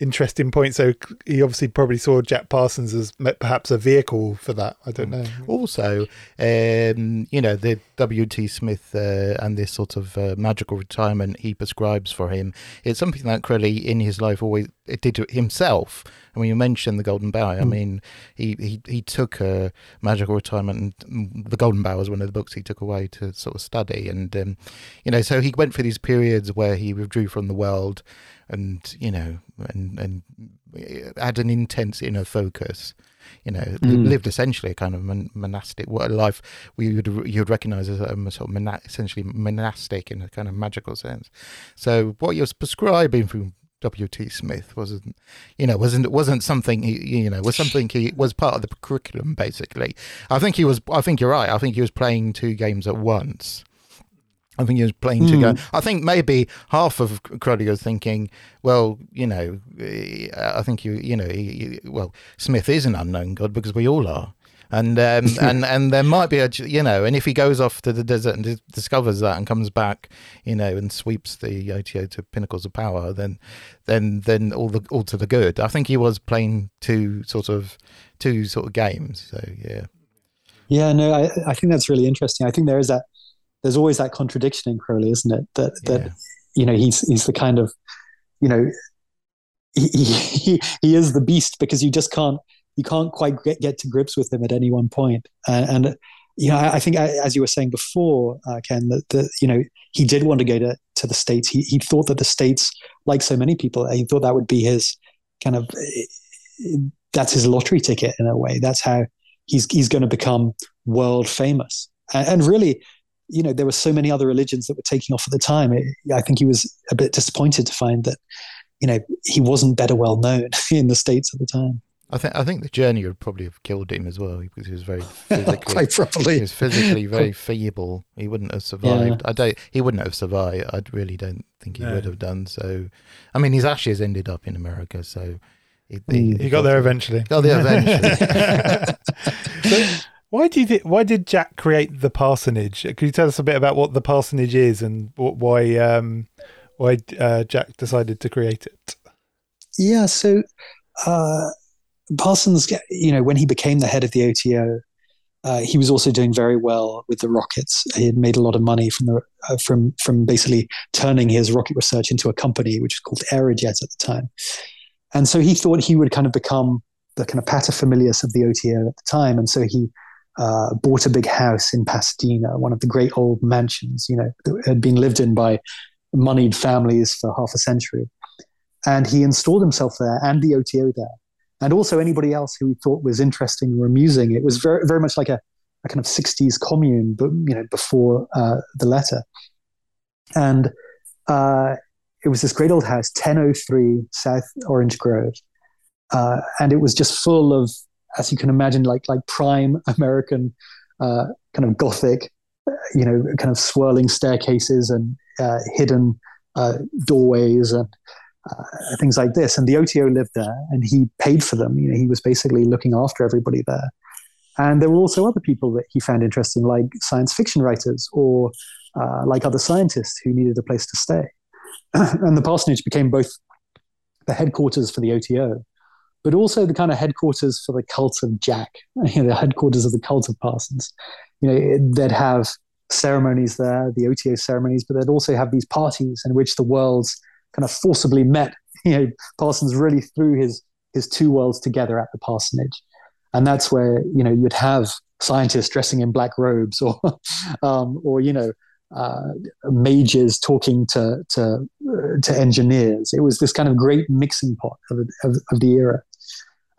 interesting point. So he obviously probably saw Jack Parsons as perhaps a vehicle for that. I don't know. Also, the W.T. Smith and this sort of magical retirement he prescribes for him, it's something that Crowley in his life always did to himself. I mean, you mentioned the Golden Bough. I mean, he took a magical retirement, and the Golden Bough was one of the books he took away to sort of study. And, so he went through these periods where he withdrew from the world and, and had an intense inner focus, lived essentially a kind of monastic life you'd recognize as a sort of essentially monastic in a kind of magical sense. So what you're prescribing from W.T. Smith wasn't something he was part of the curriculum, basically. I think you're right. I think he was playing two games at once. I think he was playing to go. I think maybe half of Crowley was thinking, well, I think Smith is an unknown god because we all are, and there might be and if he goes off to the desert and discovers that and comes back, and sweeps the OTO to pinnacles of power, then all to the good. I think he was playing two sort of games. So yeah, no, I think that's really interesting. I think there is that. There's always that contradiction in Crowley, isn't it? He's the kind of, he is the beast because you can't quite get to grips with him at any one point. And I think as you were saying before, Ken, that he did want to go to the States. He thought that the States, like so many people, he thought that would be his kind of, that's his lottery ticket in a way. That's how he's going to become world famous. And really, there were so many other religions that were taking off at the time. I think he was a bit disappointed to find that, he wasn't better well known in the States at the time. I think the journey would probably have killed him as well, because he was very physically, he was physically very feeble. He wouldn't have survived. Yeah. He wouldn't have survived. I really don't think he would have done. So, I mean, his ashes ended up in America. So he got there eventually. So, why did Jack create the parsonage? Could you tell us a bit about what the parsonage is and why Jack decided to create it? Yeah. So, Parsons, you know, when he became the head of the OTO, he was also doing very well with the rockets. He had made a lot of money from the from basically turning his rocket research into a company, which was called Aerojet at the time. And so he thought he would kind of become the kind of paterfamilias of the OTO at the time. And so he bought a big house in Pasadena, one of the great old mansions, you know, that had been lived in by moneyed families for half a century. And he installed himself there and the OTO there. And also anybody else who he thought was interesting or amusing. It was very, very much like a kind of 60s commune, but, you know, before the letter. And it was this great old house, 1003 South Orange Grove. And it was just full of, as you can imagine, like prime American kind of Gothic, you know, kind of swirling staircases and hidden doorways and things like this. And the OTO lived there and he paid for them. You know, he was basically looking after everybody there. And there were also other people that he found interesting, like science fiction writers or like other scientists who needed a place to stay. And the parsonage became both the headquarters for the OTO, but also the kind of headquarters for the cult of Jack, you know, the headquarters of the cult of Parsons. You know, they'd have ceremonies there, the OTO ceremonies, but they'd also have these parties in which the world's kind of forcibly met. You know, Parsons really threw his two worlds together at the parsonage. And that's where, you know, you'd have scientists dressing in black robes or you know, mages talking to engineers. It was this kind of great mixing pot of the era.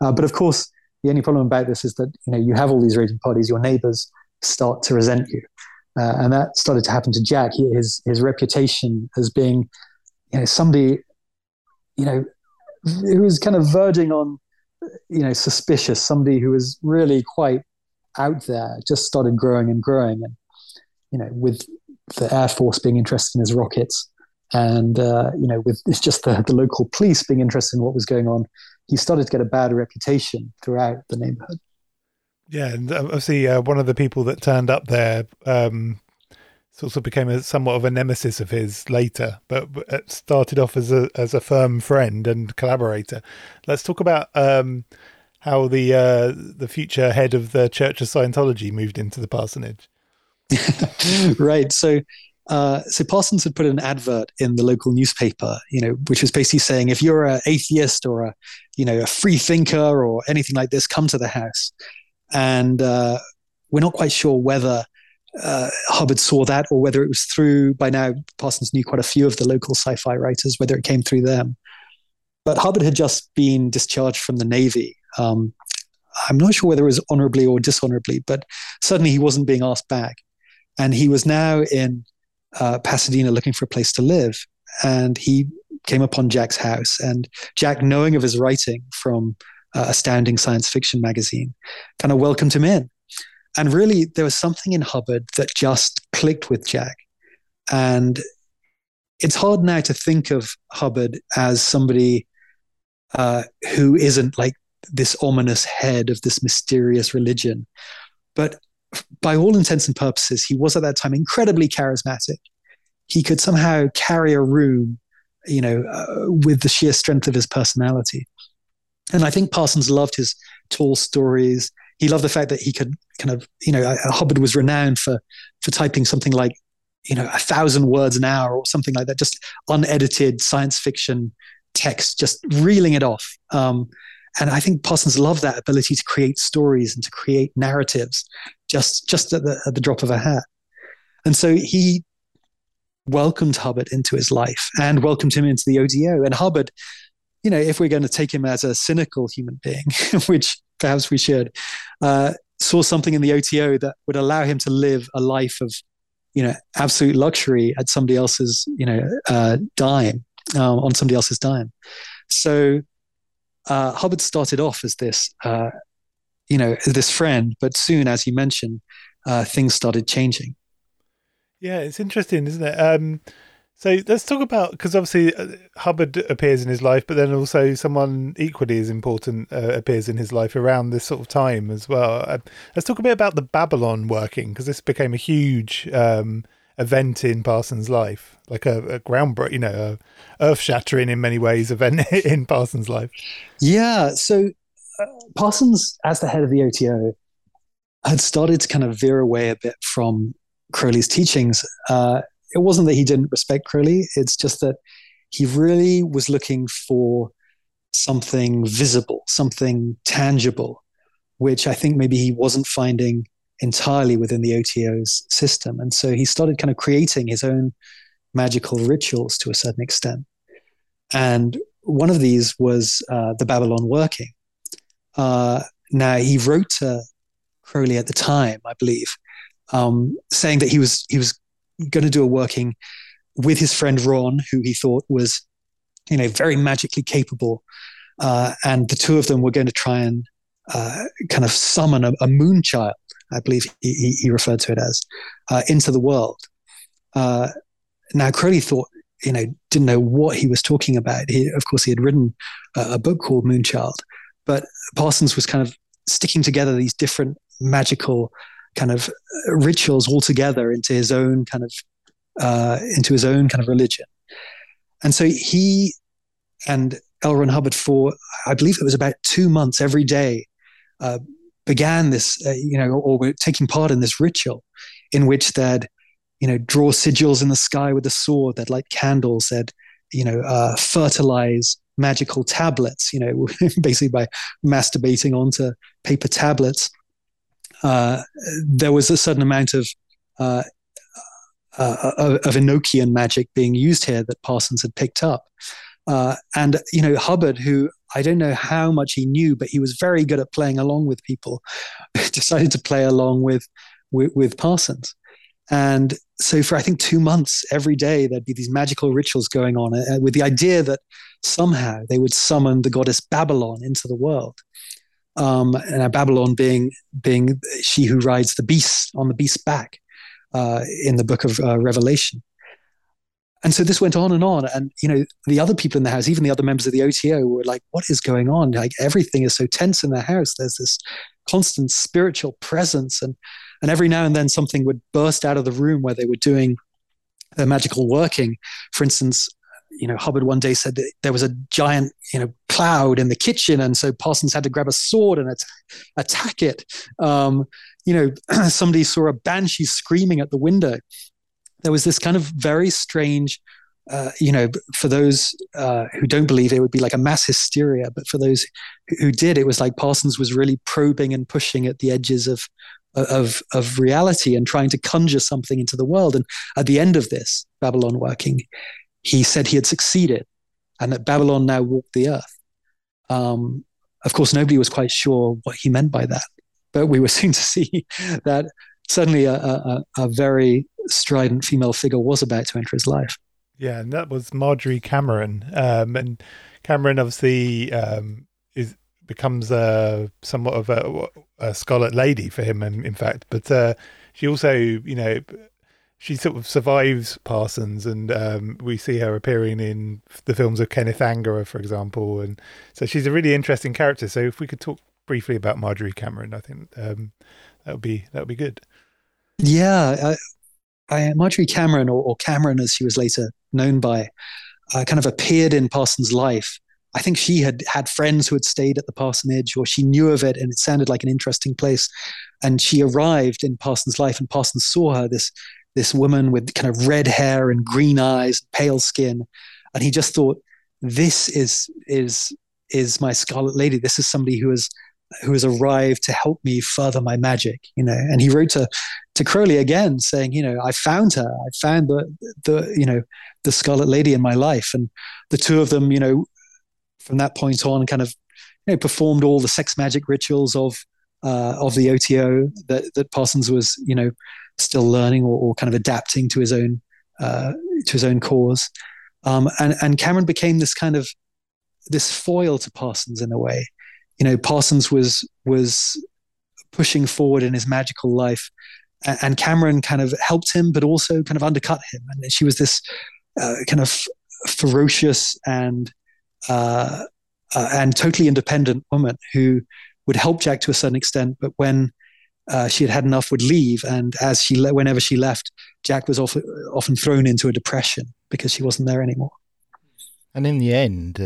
But of course, the only problem about this is that, you know, you have all these raging parties, your neighbors start to resent you. And that started to happen to Jack. His reputation as being, you know, somebody, you know, who was kind of verging on, you know, suspicious, somebody who was really quite out there, just started growing and growing. And, you know, with the Air Force being interested in his rockets and, you know, with just the local police being interested in what was going on, he started to get a bad reputation throughout the neighborhood. Yeah, and obviously one of the people that turned up there, sort of became somewhat of a nemesis of his later, but it started off as a firm friend and collaborator. Let's talk about how the future head of the Church of Scientology moved into the parsonage. Right. So Parsons had put an advert in the local newspaper, you know, which was basically saying, if you're an atheist or a, you know, a free thinker or anything like this, come to the house. And we're not quite sure whether Hubbard saw that or whether it was through, by now Parsons knew quite a few of the local sci-fi writers, whether it came through them. But Hubbard had just been discharged from the Navy. I'm not sure whether it was honorably or dishonorably, but certainly he wasn't being asked back. And he was now in Pasadena looking for a place to live. And he came upon Jack's house. And Jack, knowing of his writing from Astounding Science Fiction magazine, kind of welcomed him in. And really, there was something in Hubbard that just clicked with Jack. And it's hard now to think of Hubbard as somebody who isn't like this ominous head of this mysterious religion. But by all intents and purposes, he was at that time incredibly charismatic. He could somehow carry a room, you know, with the sheer strength of his personality. And I think Parsons loved his tall stories. He loved the fact that he could kind of, you know, Hubbard was renowned for typing something like, you know, 1,000 words an hour or something like that, just unedited science fiction text, just reeling it off. And I think Parsons loved that ability to create stories and to create narratives just at the drop of a hat. And so he welcomed Hubbard into his life and welcomed him into the ODO. And Hubbard, you know, if we're going to take him as a cynical human being, which perhaps we should, saw something in the OTO that would allow him to live a life of, you know, absolute luxury at somebody else's, you know, dime, on somebody else's dime. So Hubbard started off as this, this friend, but soon, as you mentioned, things started changing. Yeah, it's interesting, isn't it? So let's talk about, because obviously Hubbard appears in his life, but then also someone equally as important appears in his life around this sort of time as well. Let's talk a bit about the Babalon working, because this became a huge event in Parsons' life, like a groundbreaking, earth-shattering in many ways event in Parsons' life. Yeah, so Parsons, as the head of the OTO, had started to kind of veer away a bit from Crowley's teachings. It wasn't that he didn't respect Crowley, it's just that he really was looking for something visible, something tangible, which I think maybe he wasn't finding entirely within the OTO's system. And so he started kind of creating his own magical rituals to a certain extent. And one of these was the Babalon working. Now, he wrote to Crowley at the time, I believe, saying that he was going to do a working with his friend Ron, who he thought was, very magically capable. And the two of them were going to try and kind of summon a moon child, I believe he referred to it as, into the world. Now, Crowley thought, didn't know what he was talking about. Of course, he had written a book called Moonchild, but Parsons was kind of sticking together these different magical kind of rituals all together into his own kind of religion. And so he and L. Ron Hubbard, for I believe it was about 2 months every day, began this or were taking part in this ritual in which they'd draw sigils in the sky with a sword, they'd light candles, they'd fertilize magical tablets, basically by masturbating onto paper tablets. There was a certain amount of Enochian magic being used here that Parsons had picked up. And Hubbard, who I don't know how much he knew, but he was very good at playing along with people, decided to play along with Parsons. And so for, I think, 2 months every day, there'd be these magical rituals going on with the idea that somehow they would summon the goddess Babalon into the world. And Babalon being she who rides the beast on the beast's back in the book of Revelation. And so this went on. And, the other people in the house, even the other members of the OTO, were like, what is going on? Like, everything is so tense in the house. There's this constant spiritual presence. And every now and then something would burst out of the room where they were doing their magical working. For instance, Hubbard one day said that there was a giant, cloud in the kitchen. And so Parsons had to grab a sword and attack it. Somebody saw a banshee screaming at the window. There was this kind of very strange, for those who don't believe, it would be like a mass hysteria. But for those who did, it was like Parsons was really probing and pushing at the edges of reality and trying to conjure something into the world. And at the end of this Babalon working, he said he had succeeded and that Babalon now walked the earth. Of course, nobody was quite sure what he meant by that, but we were soon to see that suddenly a very strident female figure was about to enter his life. Yeah, and that was Marjorie Cameron. And Cameron obviously becomes somewhat of a scholar lady for him, in fact. But she also, she sort of survives Parsons, and we see her appearing in the films of Kenneth Anger, for example. And so she's a really interesting character. So if we could talk briefly about Marjorie Cameron, I think that would be good. Yeah, Marjorie Cameron, or Cameron as she was later known by, kind of appeared in Parsons' life. I think she had friends who had stayed at the parsonage, or she knew of it, and it sounded like an interesting place. And she arrived in Parsons' life, and Parsons saw her, this woman with kind of red hair and green eyes, pale skin, and he just thought, "This is my Scarlet Lady. This is somebody who has arrived to help me further my magic." And he wrote to Crowley again, saying, "I found her. I found the Scarlet Lady in my life." And the two of them, from that point on, kind of, performed all the sex magic rituals of the OTO that Parsons was, still learning or kind of adapting to his own cause. And Cameron became this kind of this foil to Parsons in a way. You know, Parsons was pushing forward in his magical life, and Cameron kind of helped him, but also kind of undercut him. And she was this kind of ferocious and totally independent woman who would help Jack to a certain extent, but when she had had enough, would leave. And as she whenever she left, Jack was often thrown into a depression because she wasn't there anymore. And in the end,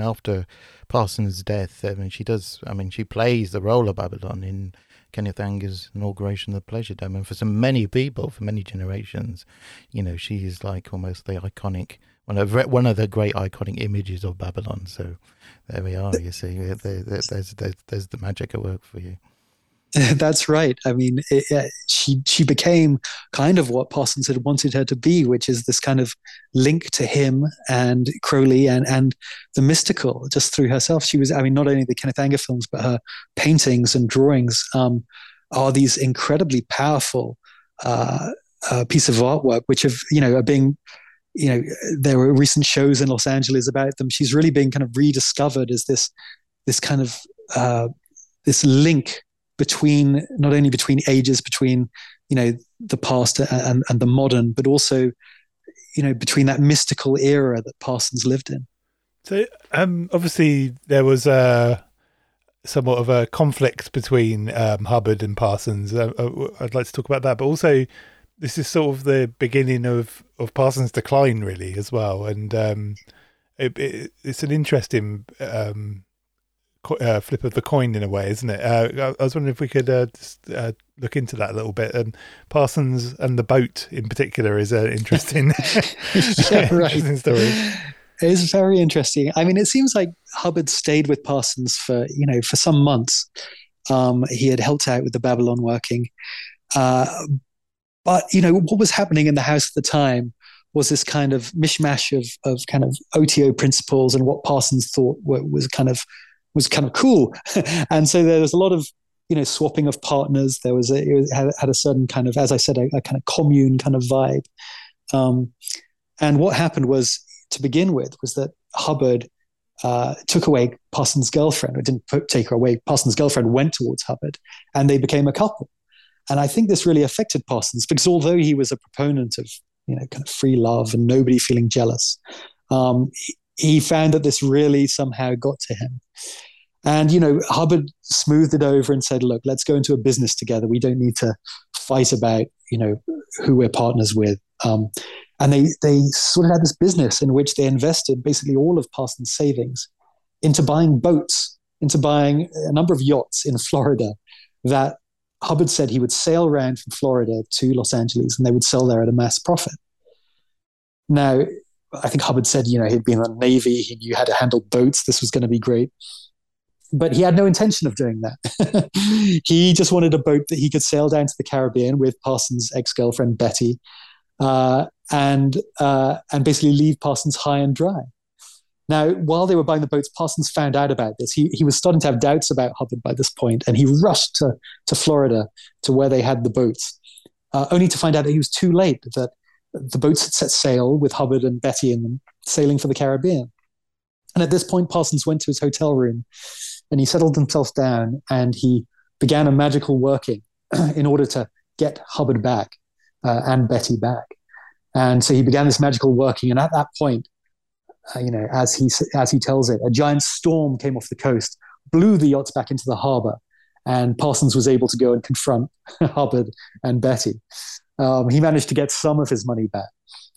after Parsons' death, she plays the role of Babalon in Kenneth Anger's inauguration of the Pleasure Dome. And for many generations, you know, she is like almost the iconic, one of the great iconic images of Babalon. So there we are, you see, there's the magic at work for you. That's right. I mean, she became kind of what Parsons had wanted her to be, which is this kind of link to him and Crowley and the mystical just through herself. She was, I mean, not only the Kenneth Anger films, but her paintings and drawings are these incredibly powerful piece of artwork, which have, you know, are being, you know, there were recent shows in Los Angeles about them. She's really being kind of rediscovered as this kind of this link between not only between ages, between, you know, the past and the modern, but also, you know, between that mystical era that Parsons lived in. So obviously there was somewhat of a conflict between Hubbard and Parsons. I'd like to talk about that, but also this is sort of the beginning of Parsons' decline, really, as well. And it's an interesting flip of the coin in a way, isn't it? I was wondering if we could just look into that a little bit. And Parsons and the boat in particular is an interesting, interesting story. It is very interesting. I mean, it seems like Hubbard stayed with Parsons for some months. He had helped out with the Babalon working. But, you know, what was happening in the house at the time was this kind of mishmash of kind of OTO principles and what Parsons thought was kind of cool. And so there was a lot of, you know, swapping of partners. There was it had a certain kind of, as I said, a kind of commune kind of vibe. And what happened was, to begin with, was that Hubbard took away Parsons' girlfriend, or didn't take her away. Parsons' girlfriend went towards Hubbard and they became a couple. And I think this really affected Parsons, because although he was a proponent of, you know, kind of free love and nobody feeling jealous, he found that this really somehow got to him. And, you know, Hubbard smoothed it over and said, look, let's go into a business together. We don't need to fight about, you know, who we're partners with. And they sort of had this business in which they invested basically all of Parsons' savings into buying boats, into buying a number of yachts in Florida that Hubbard said he would sail around from Florida to Los Angeles and they would sell there at a mass profit. Now, I think Hubbard said, you know, he'd been in the Navy, he knew how to handle boats, this was going to be great. But he had no intention of doing that. He just wanted a boat that he could sail down to the Caribbean with Parsons' ex-girlfriend Betty and basically leave Parsons high and dry. Now, while they were buying the boats, Parsons found out about this. He was starting to have doubts about Hubbard by this point, and he rushed to Florida to where they had the boats, only to find out that he was too late, that the boats had set sail with Hubbard and Betty in them, sailing for the Caribbean. And at this point, Parsons went to his hotel room and he settled himself down and he began a magical working in order to get Hubbard back and Betty back. And so he began this magical working. And at that point, you know, as he tells it, a giant storm came off the coast, blew the yachts back into the harbor, and Parsons was able to go and confront Hubbard and Betty. He managed to get some of his money back.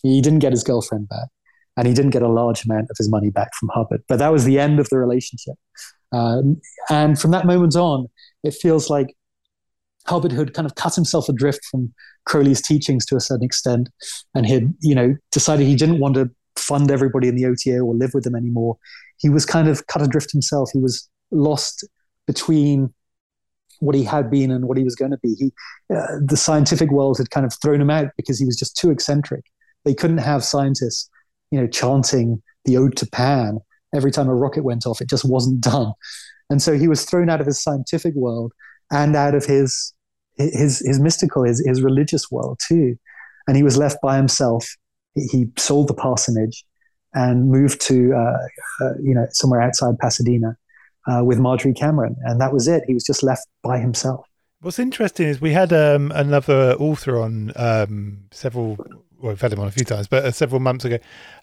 He didn't get his girlfriend back, and he didn't get a large amount of his money back from Hubbard. But that was the end of the relationship. And from that moment on, it feels like Hubbard had kind of cut himself adrift from Crowley's teachings to a certain extent, and had, you know, decided he didn't want to fund everybody in the OTO or live with them anymore. He was kind of cut adrift himself. He was lost between what he had been and what he was going to be. The scientific world had kind of thrown him out because he was just too eccentric. They couldn't have scientists, you know, chanting the Ode to Pan every time a rocket went off. It just wasn't done. And so he was thrown out of his scientific world and out of his mystical, his religious world too. And he was left by himself. He sold the parsonage and moved to somewhere outside Pasadena with Marjorie Cameron, and that was it. He was just left by himself. What's interesting is we had another author on we've had him on a few times, but several months ago,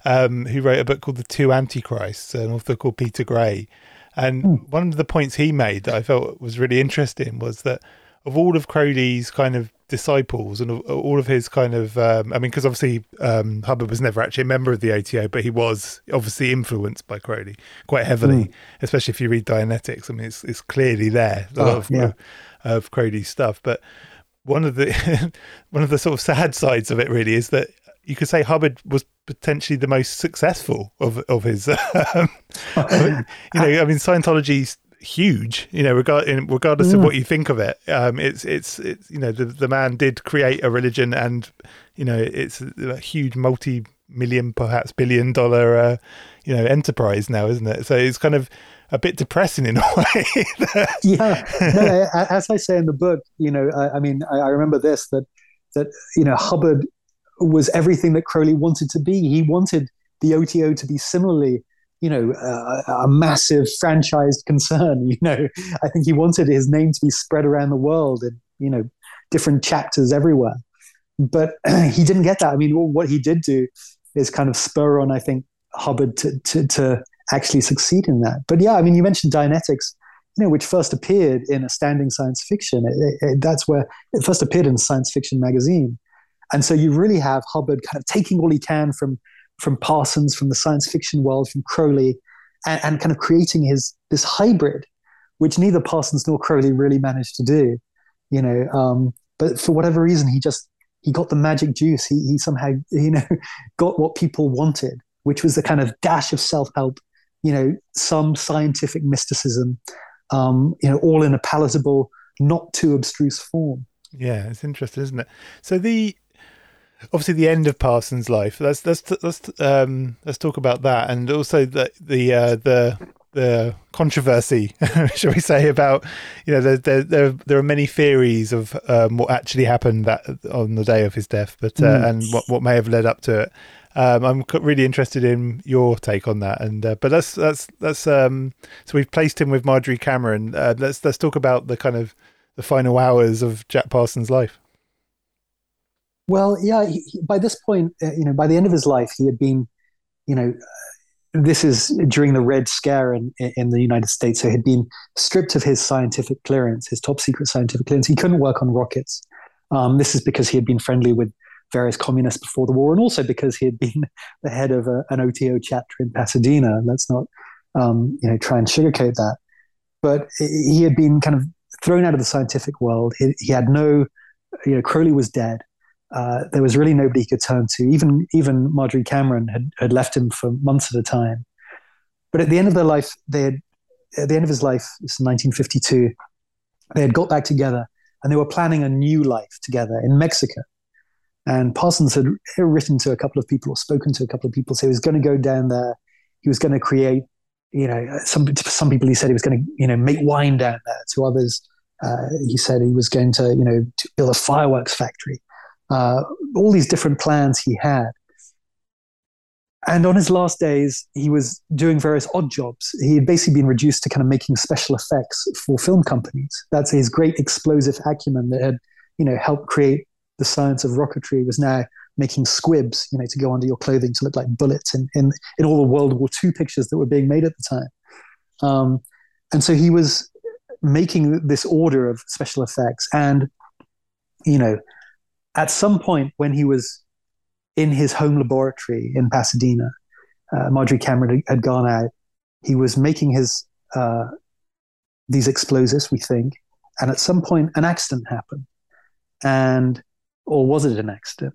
who wrote a book called The Two Antichrists, an author called Peter Gray. And one of the points he made that I felt was really interesting was that of all of Crowley's kind of disciples and all of his kind of, because obviously Hubbard was never actually a member of the OTO, but he was obviously influenced by Crowley quite heavily, especially if you read Dianetics. I mean, it's clearly there, a lot of Crowley's stuff. But one of the sort of sad sides of it really is that you could say Hubbard was potentially the most successful of his. Scientology's huge. Regardless of what you think of it, it's the man did create a religion, and it's a huge multi-million, perhaps billion-dollar enterprise now, isn't it? So it's kind of a bit depressing in a way. As I say in the book, I remember this that Hubbard was everything that Crowley wanted to be. He wanted the OTO to be similarly, a massive franchised concern. I think he wanted his name to be spread around the world in, different chapters everywhere. But he didn't get that. I mean, what he did do is kind of spur on, I think, Hubbard to actually succeed in that. But you mentioned Dianetics, which first appeared in Astounding Science Fiction. That's where it first appeared in Science Fiction magazine. And so you really have Hubbard kind of taking all he can from Parsons, from the science fiction world, from Crowley, and kind of creating this hybrid, which neither Parsons nor Crowley really managed to do, but for whatever reason, he got the magic juice. He somehow, got what people wanted, which was the kind of dash of self-help, some scientific mysticism, all in a palatable, not too obstruse form. Yeah, it's interesting, isn't it? So obviously, the end of Parsons' life. Let's talk about that, and also the controversy, shall we say, about there are many theories of what actually happened on the day of his death, but and what may have led up to it. I'm really interested in your take on that, and but that's so we've placed him with Marjorie Cameron. Let's talk about the kind of the final hours of Jack Parsons' life. Well, yeah, by this point, by the end of his life, he had been, this is during the Red Scare in the United States, so he had been stripped of his scientific clearance, his top secret scientific clearance. He couldn't work on rockets. This is because he had been friendly with various communists before the war, and also because he had been the head of an OTO chapter in Pasadena. Let's not, try and sugarcoat that. But he had been kind of thrown out of the scientific world. He had no, Crowley was dead. There was really nobody he could turn to. Even Marjorie Cameron had left him for months at a time. But at the end of their life, at the end of his life, it's 1952, they had got back together and they were planning a new life together in Mexico. And Parsons had written to a couple of people or spoken to a couple of people, so he was going to go down there. He was going to create, some people he said he was going to, make wine down there. To others, he said he was going to, to build a fireworks factory. All these different plans he had. And on his last days, he was doing various odd jobs. He had basically been reduced to kind of making special effects for film companies. That's his great explosive acumen that had, helped create the science of rocketry, was now making squibs, to go under your clothing to look like bullets in all the World War II pictures that were being made at the time. And so he was making this order of special effects, and, at some point when he was in his home laboratory in Pasadena, Marjorie Cameron had gone out. He was making his these explosives, we think. And at some point an accident happened. Or was it an accident?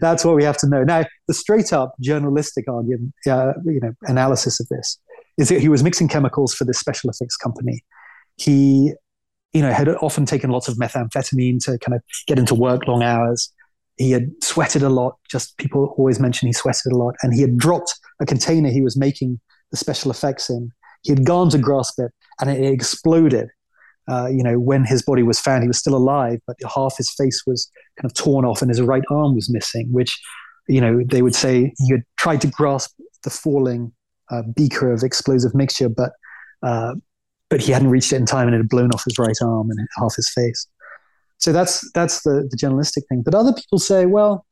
That's what we have to know. Now, the straight up journalistic argument, analysis of this is that he was mixing chemicals for this special effects company. He had often taken lots of methamphetamine to kind of get into work long hours. He had sweated a lot. Just people always mention he sweated a lot. And he had dropped a container he was making the special effects in. He had gone to grasp it and it exploded. When his body was found, he was still alive, but half his face was kind of torn off and his right arm was missing, which, you know, they would say you had tried to grasp the falling beaker of explosive mixture, but he hadn't reached it in time, and it had blown off his right arm and half his face. So that's the journalistic thing. But other people say, well,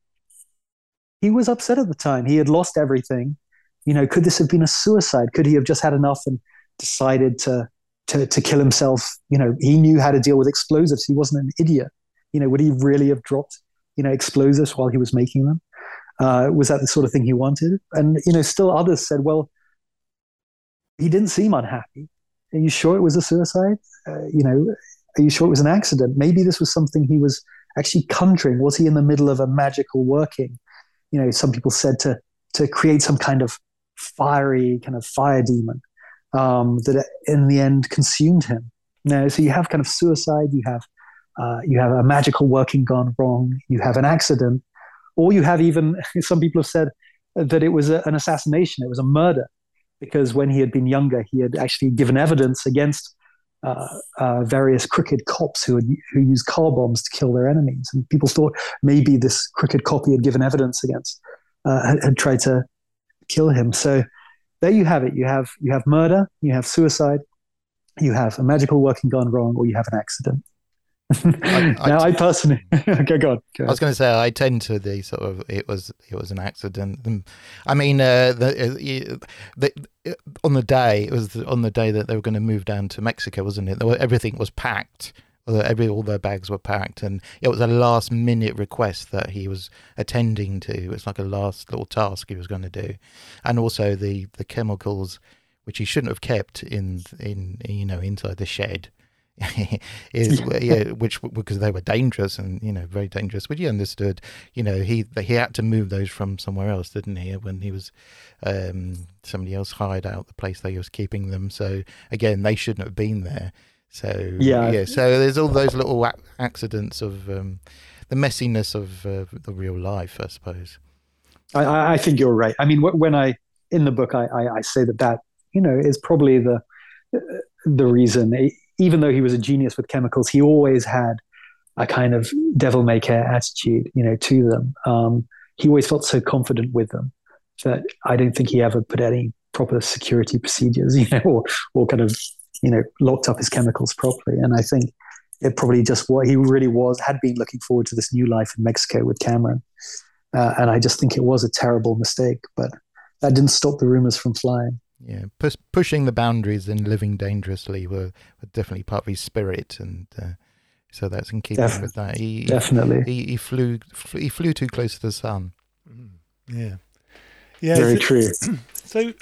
he was upset at the time. He had lost everything. You know, could this have been a suicide? Could he have just had enough and decided to kill himself? You know, he knew how to deal with explosives. He wasn't an idiot. You know, would he really have dropped, you know, explosives while he was making them? Was that the sort of thing he wanted? And, you know, still others said, well, he didn't seem unhappy. Are you sure it was a suicide? You know, are you sure it was an accident? Maybe this was something he was actually conjuring. Was he in the middle of a magical working? You know, some people said to create some kind of fiery kind of fire demon that in the end consumed him. No, so you have kind of suicide, you have a magical working gone wrong, you have an accident, or you have even, some people have said that it was an assassination, it was a murder, because when he had been younger, he had actually given evidence against various crooked cops who used car bombs to kill their enemies. And people thought maybe this crooked cop he had given evidence against had tried to kill him. So there you have it. You have murder, you have suicide, you have a magical working gone wrong, or you have an accident. I personally, okay, go on. I was going to say I tend to the sort of it was an accident. I mean, on the day that they were going to move down to Mexico, wasn't it? Everything was packed. All their bags were packed, and it was a last-minute request that he was attending to. It was like a last little task he was going to do, and also the chemicals, which he shouldn't have kept in you know inside the shed. Which because they were dangerous and you know very dangerous. Which he understood. You know he had to move those from somewhere else, didn't he? When he was somebody else hired out the place they was keeping them. So again, they shouldn't have been there. So yeah. So there's all those little accidents of the messiness of the real life, I suppose. I think you're right. I mean, when I in the book I say that you know is probably the reason. Even though he was a genius with chemicals, he always had a kind of devil-may-care attitude, you know, to them. He always felt so confident with them that I don't think he ever put any proper security procedures, you know, or kind of, you know, locked up his chemicals properly. And I think it probably just what he really had been looking forward to this new life in Mexico with Cameron. And I just think it was a terrible mistake, but that didn't stop the rumors from flying. Yeah, pushing the boundaries and living dangerously were definitely part of his spirit, and so that's in keeping with that. He flew too close to the sun. Yeah, very true. So,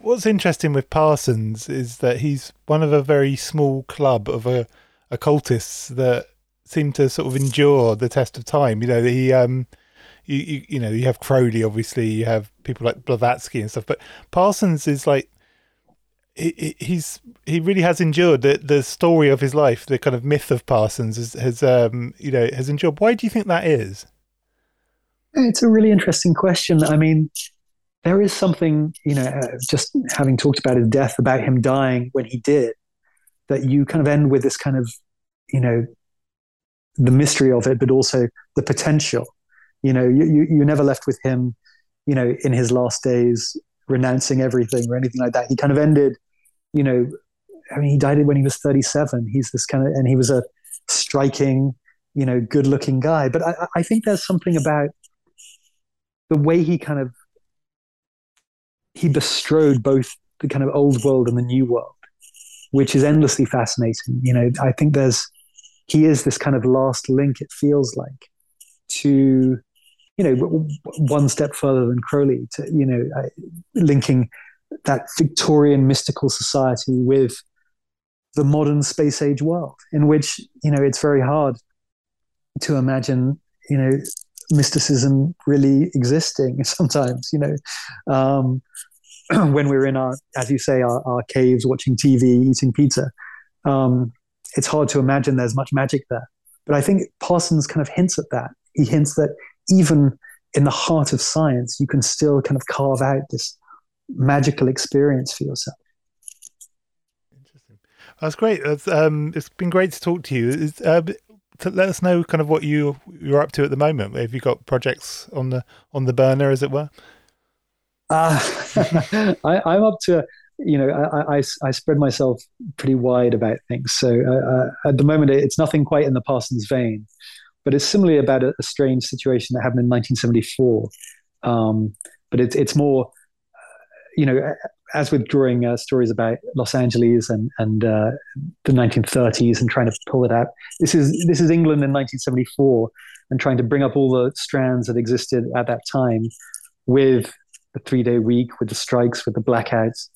what's interesting with Parsons is that he's one of a very small club of occultists that seem to sort of endure the test of time. You know, you have Crowley, obviously, you have people like Blavatsky and stuff, but Parsons is like, he really has endured the story of his life. The kind of myth of Parsons has endured. Why do you think that is? It's a really interesting question. I mean, there is something, you know, just having talked about his death, about him dying when he did, that you kind of end with this kind of, you know, the mystery of it, but also the potential. You know, you're never left with him, you know, in his last days, renouncing everything or anything like that. He kind of ended, you know, I mean, he died when he was 37. He's this kind of, and he was a striking, you know, good looking guy. But I think there's something about the way he kind of, he bestrode both the kind of old world and the new world, which is endlessly fascinating. You know, I think he is this kind of last link, it feels like, to, you know, one step further than Crowley, to, you know, linking that Victorian mystical society with the modern space age world, in which, you know, it's very hard to imagine, you know, mysticism really existing sometimes, you know, when we're in our, as you say, our caves, watching TV, eating pizza. It's hard to imagine there's much magic there. But I think Parsons kind of hints at that. He hints that even in the heart of science, you can still kind of carve out this magical experience for yourself. Interesting. That's great. It's been great to talk to you. to let us know kind of what you're up to at the moment. Have you got projects on the burner, as it were? I'm up to, you know, I spread myself pretty wide about things. So at the moment, it's nothing quite in the Parsons vein, but it's similarly about a strange situation that happened in 1974. But it's more, you know, as with drawing stories about Los Angeles and the 1930s and trying to pull it out, this is England in 1974 and trying to bring up all the strands that existed at that time with the three-day week, with the strikes, with the blackouts,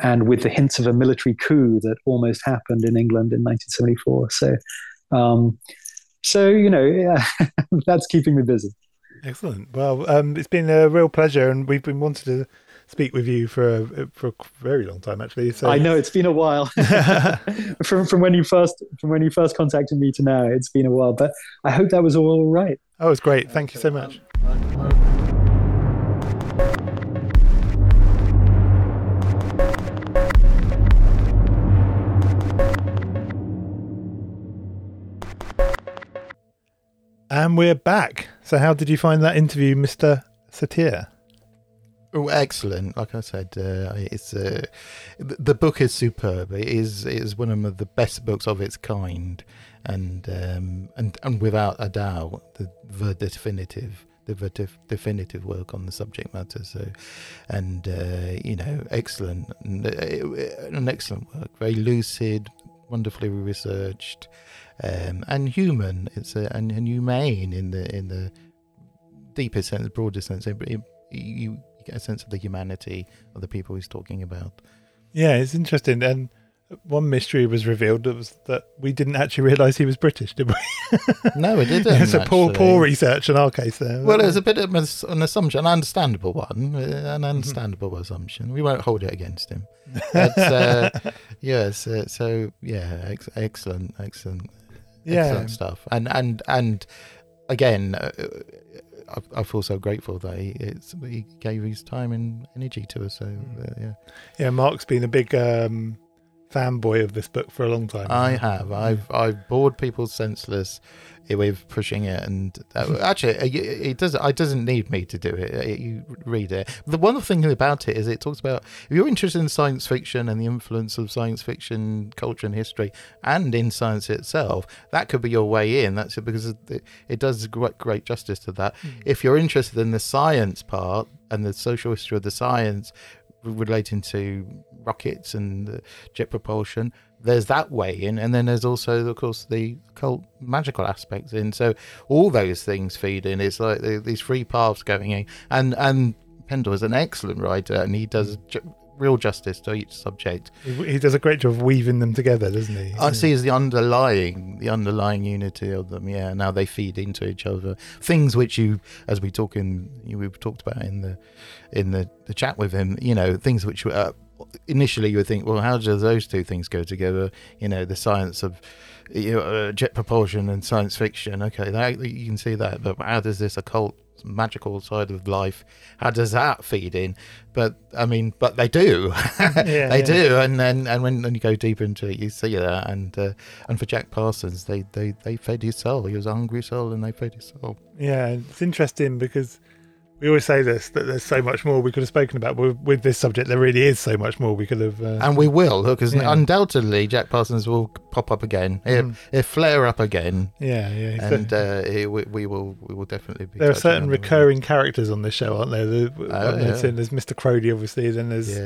and with the hints of a military coup that almost happened in England in 1974. So you know, yeah, that's keeping me busy. Excellent. Well, it's been a real pleasure, and we've been wanting to speak with you for a very long time, actually. So I know it's been a while from when you first contacted me to now. It's been a while, but I hope that was all right. Oh, it's great. Thank you so much. And we're back. So how did you find that interview, Mr. Satir? Oh, excellent. Like I said, the book is superb. It is one of the best books of its kind. And without a doubt, the definitive work on the subject matter. So, and, you know, excellent. An excellent work. Very lucid, wonderfully researched. And human, and humane in the deepest sense, broadest sense. You get a sense of the humanity of the people he's talking about. Yeah, it's interesting. And one mystery was revealed that was that we didn't actually realise he was British, did we? No, we didn't. It's a poor research in our case there. Well, it was a bit of an assumption, an understandable mm-hmm. assumption. We won't hold it against him. But, yes. So yeah, excellent. Yeah. Excellent stuff, and again, I feel so grateful that he gave his time and energy to us. So yeah. Mark's been a big fanboy of this book for a long time. I've bored people senseless with pushing it, and actually, it doesn't. It doesn't need me to do it. You read it. The one thing about it is it talks about if you're interested in science fiction and the influence of science fiction culture and history, and in science itself, that could be your way in. That's it, because it does great justice to that. Mm. If you're interested in the science part and the social history of the science relating to rockets and jet propulsion, there's that way in, and then there's also, of course, the occult magical aspects in. So all those things feed in. It's like these three paths going in, and Pendle is an excellent writer, and he does real justice to each subject. He does a great job of weaving them together, doesn't he? I see, is the underlying unity of them. Yeah, and how they feed into each other. Things which we've talked about in the chat with him. You know, things which were. Initially you would think, well, how do those two things go together? You know, the science of jet propulsion and science fiction. Okay, you can see that, but how does this occult magical side of life, how does that feed in? But I mean, but they do. do. And when you go deeper into it, you see that. And for Jack Parsons, they fed his soul. He was a hungry soul, and they fed his soul. Yeah, it's interesting because we always say this, that there's so much more we could have spoken about. With this subject, there really is so much more we could have... and we will, because undoubtedly Jack Parsons will pop up again. He'll flare up again. Yeah, yeah. And we will definitely be... There are certain recurring characters on this show, aren't there? There's Mr. Crowley, obviously. Then there's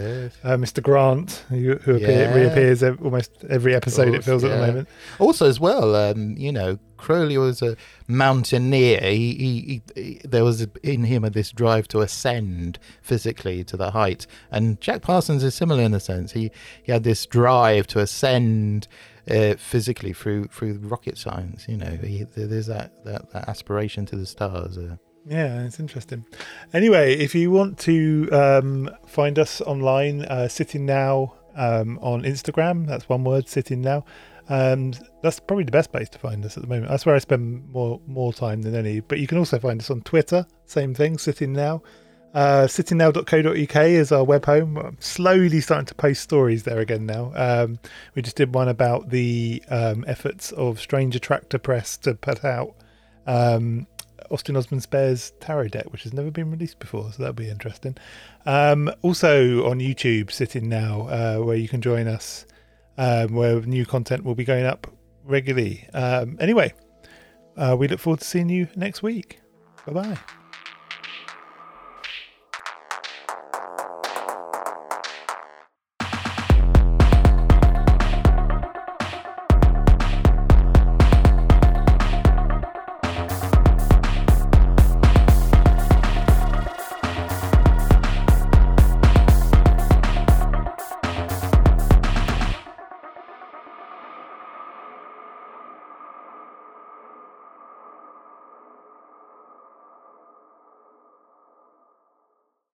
Mr. Grant, who reappears almost every episode, it feels, at the moment. Also, as well, you know, Crowley was a mountaineer. He there was in him this drive to ascend physically to the height, and Jack Parsons is similar in a sense. He had this drive to ascend physically through rocket science. You know, there's that aspiration to the stars. Yeah, it's interesting. Anyway, if you want to find us online, Sitting Now on Instagram. That's one word, Sitting Now. That's probably the best place to find us at the moment. That's where I spend more time than any. But you can also find us on Twitter, same thing, Sitting Now. citynow.co.uk is our web home. I'm slowly starting to post stories there again now. We just did one about the efforts of Strange Attractor Press to put out Austin Osman Spare's tarot deck, which has never been released before, so that'll be interesting. Also on YouTube, Sitting Now, where you can join us, where new content will be going up regularly. Anyway, we look forward to seeing you next week. Bye-bye.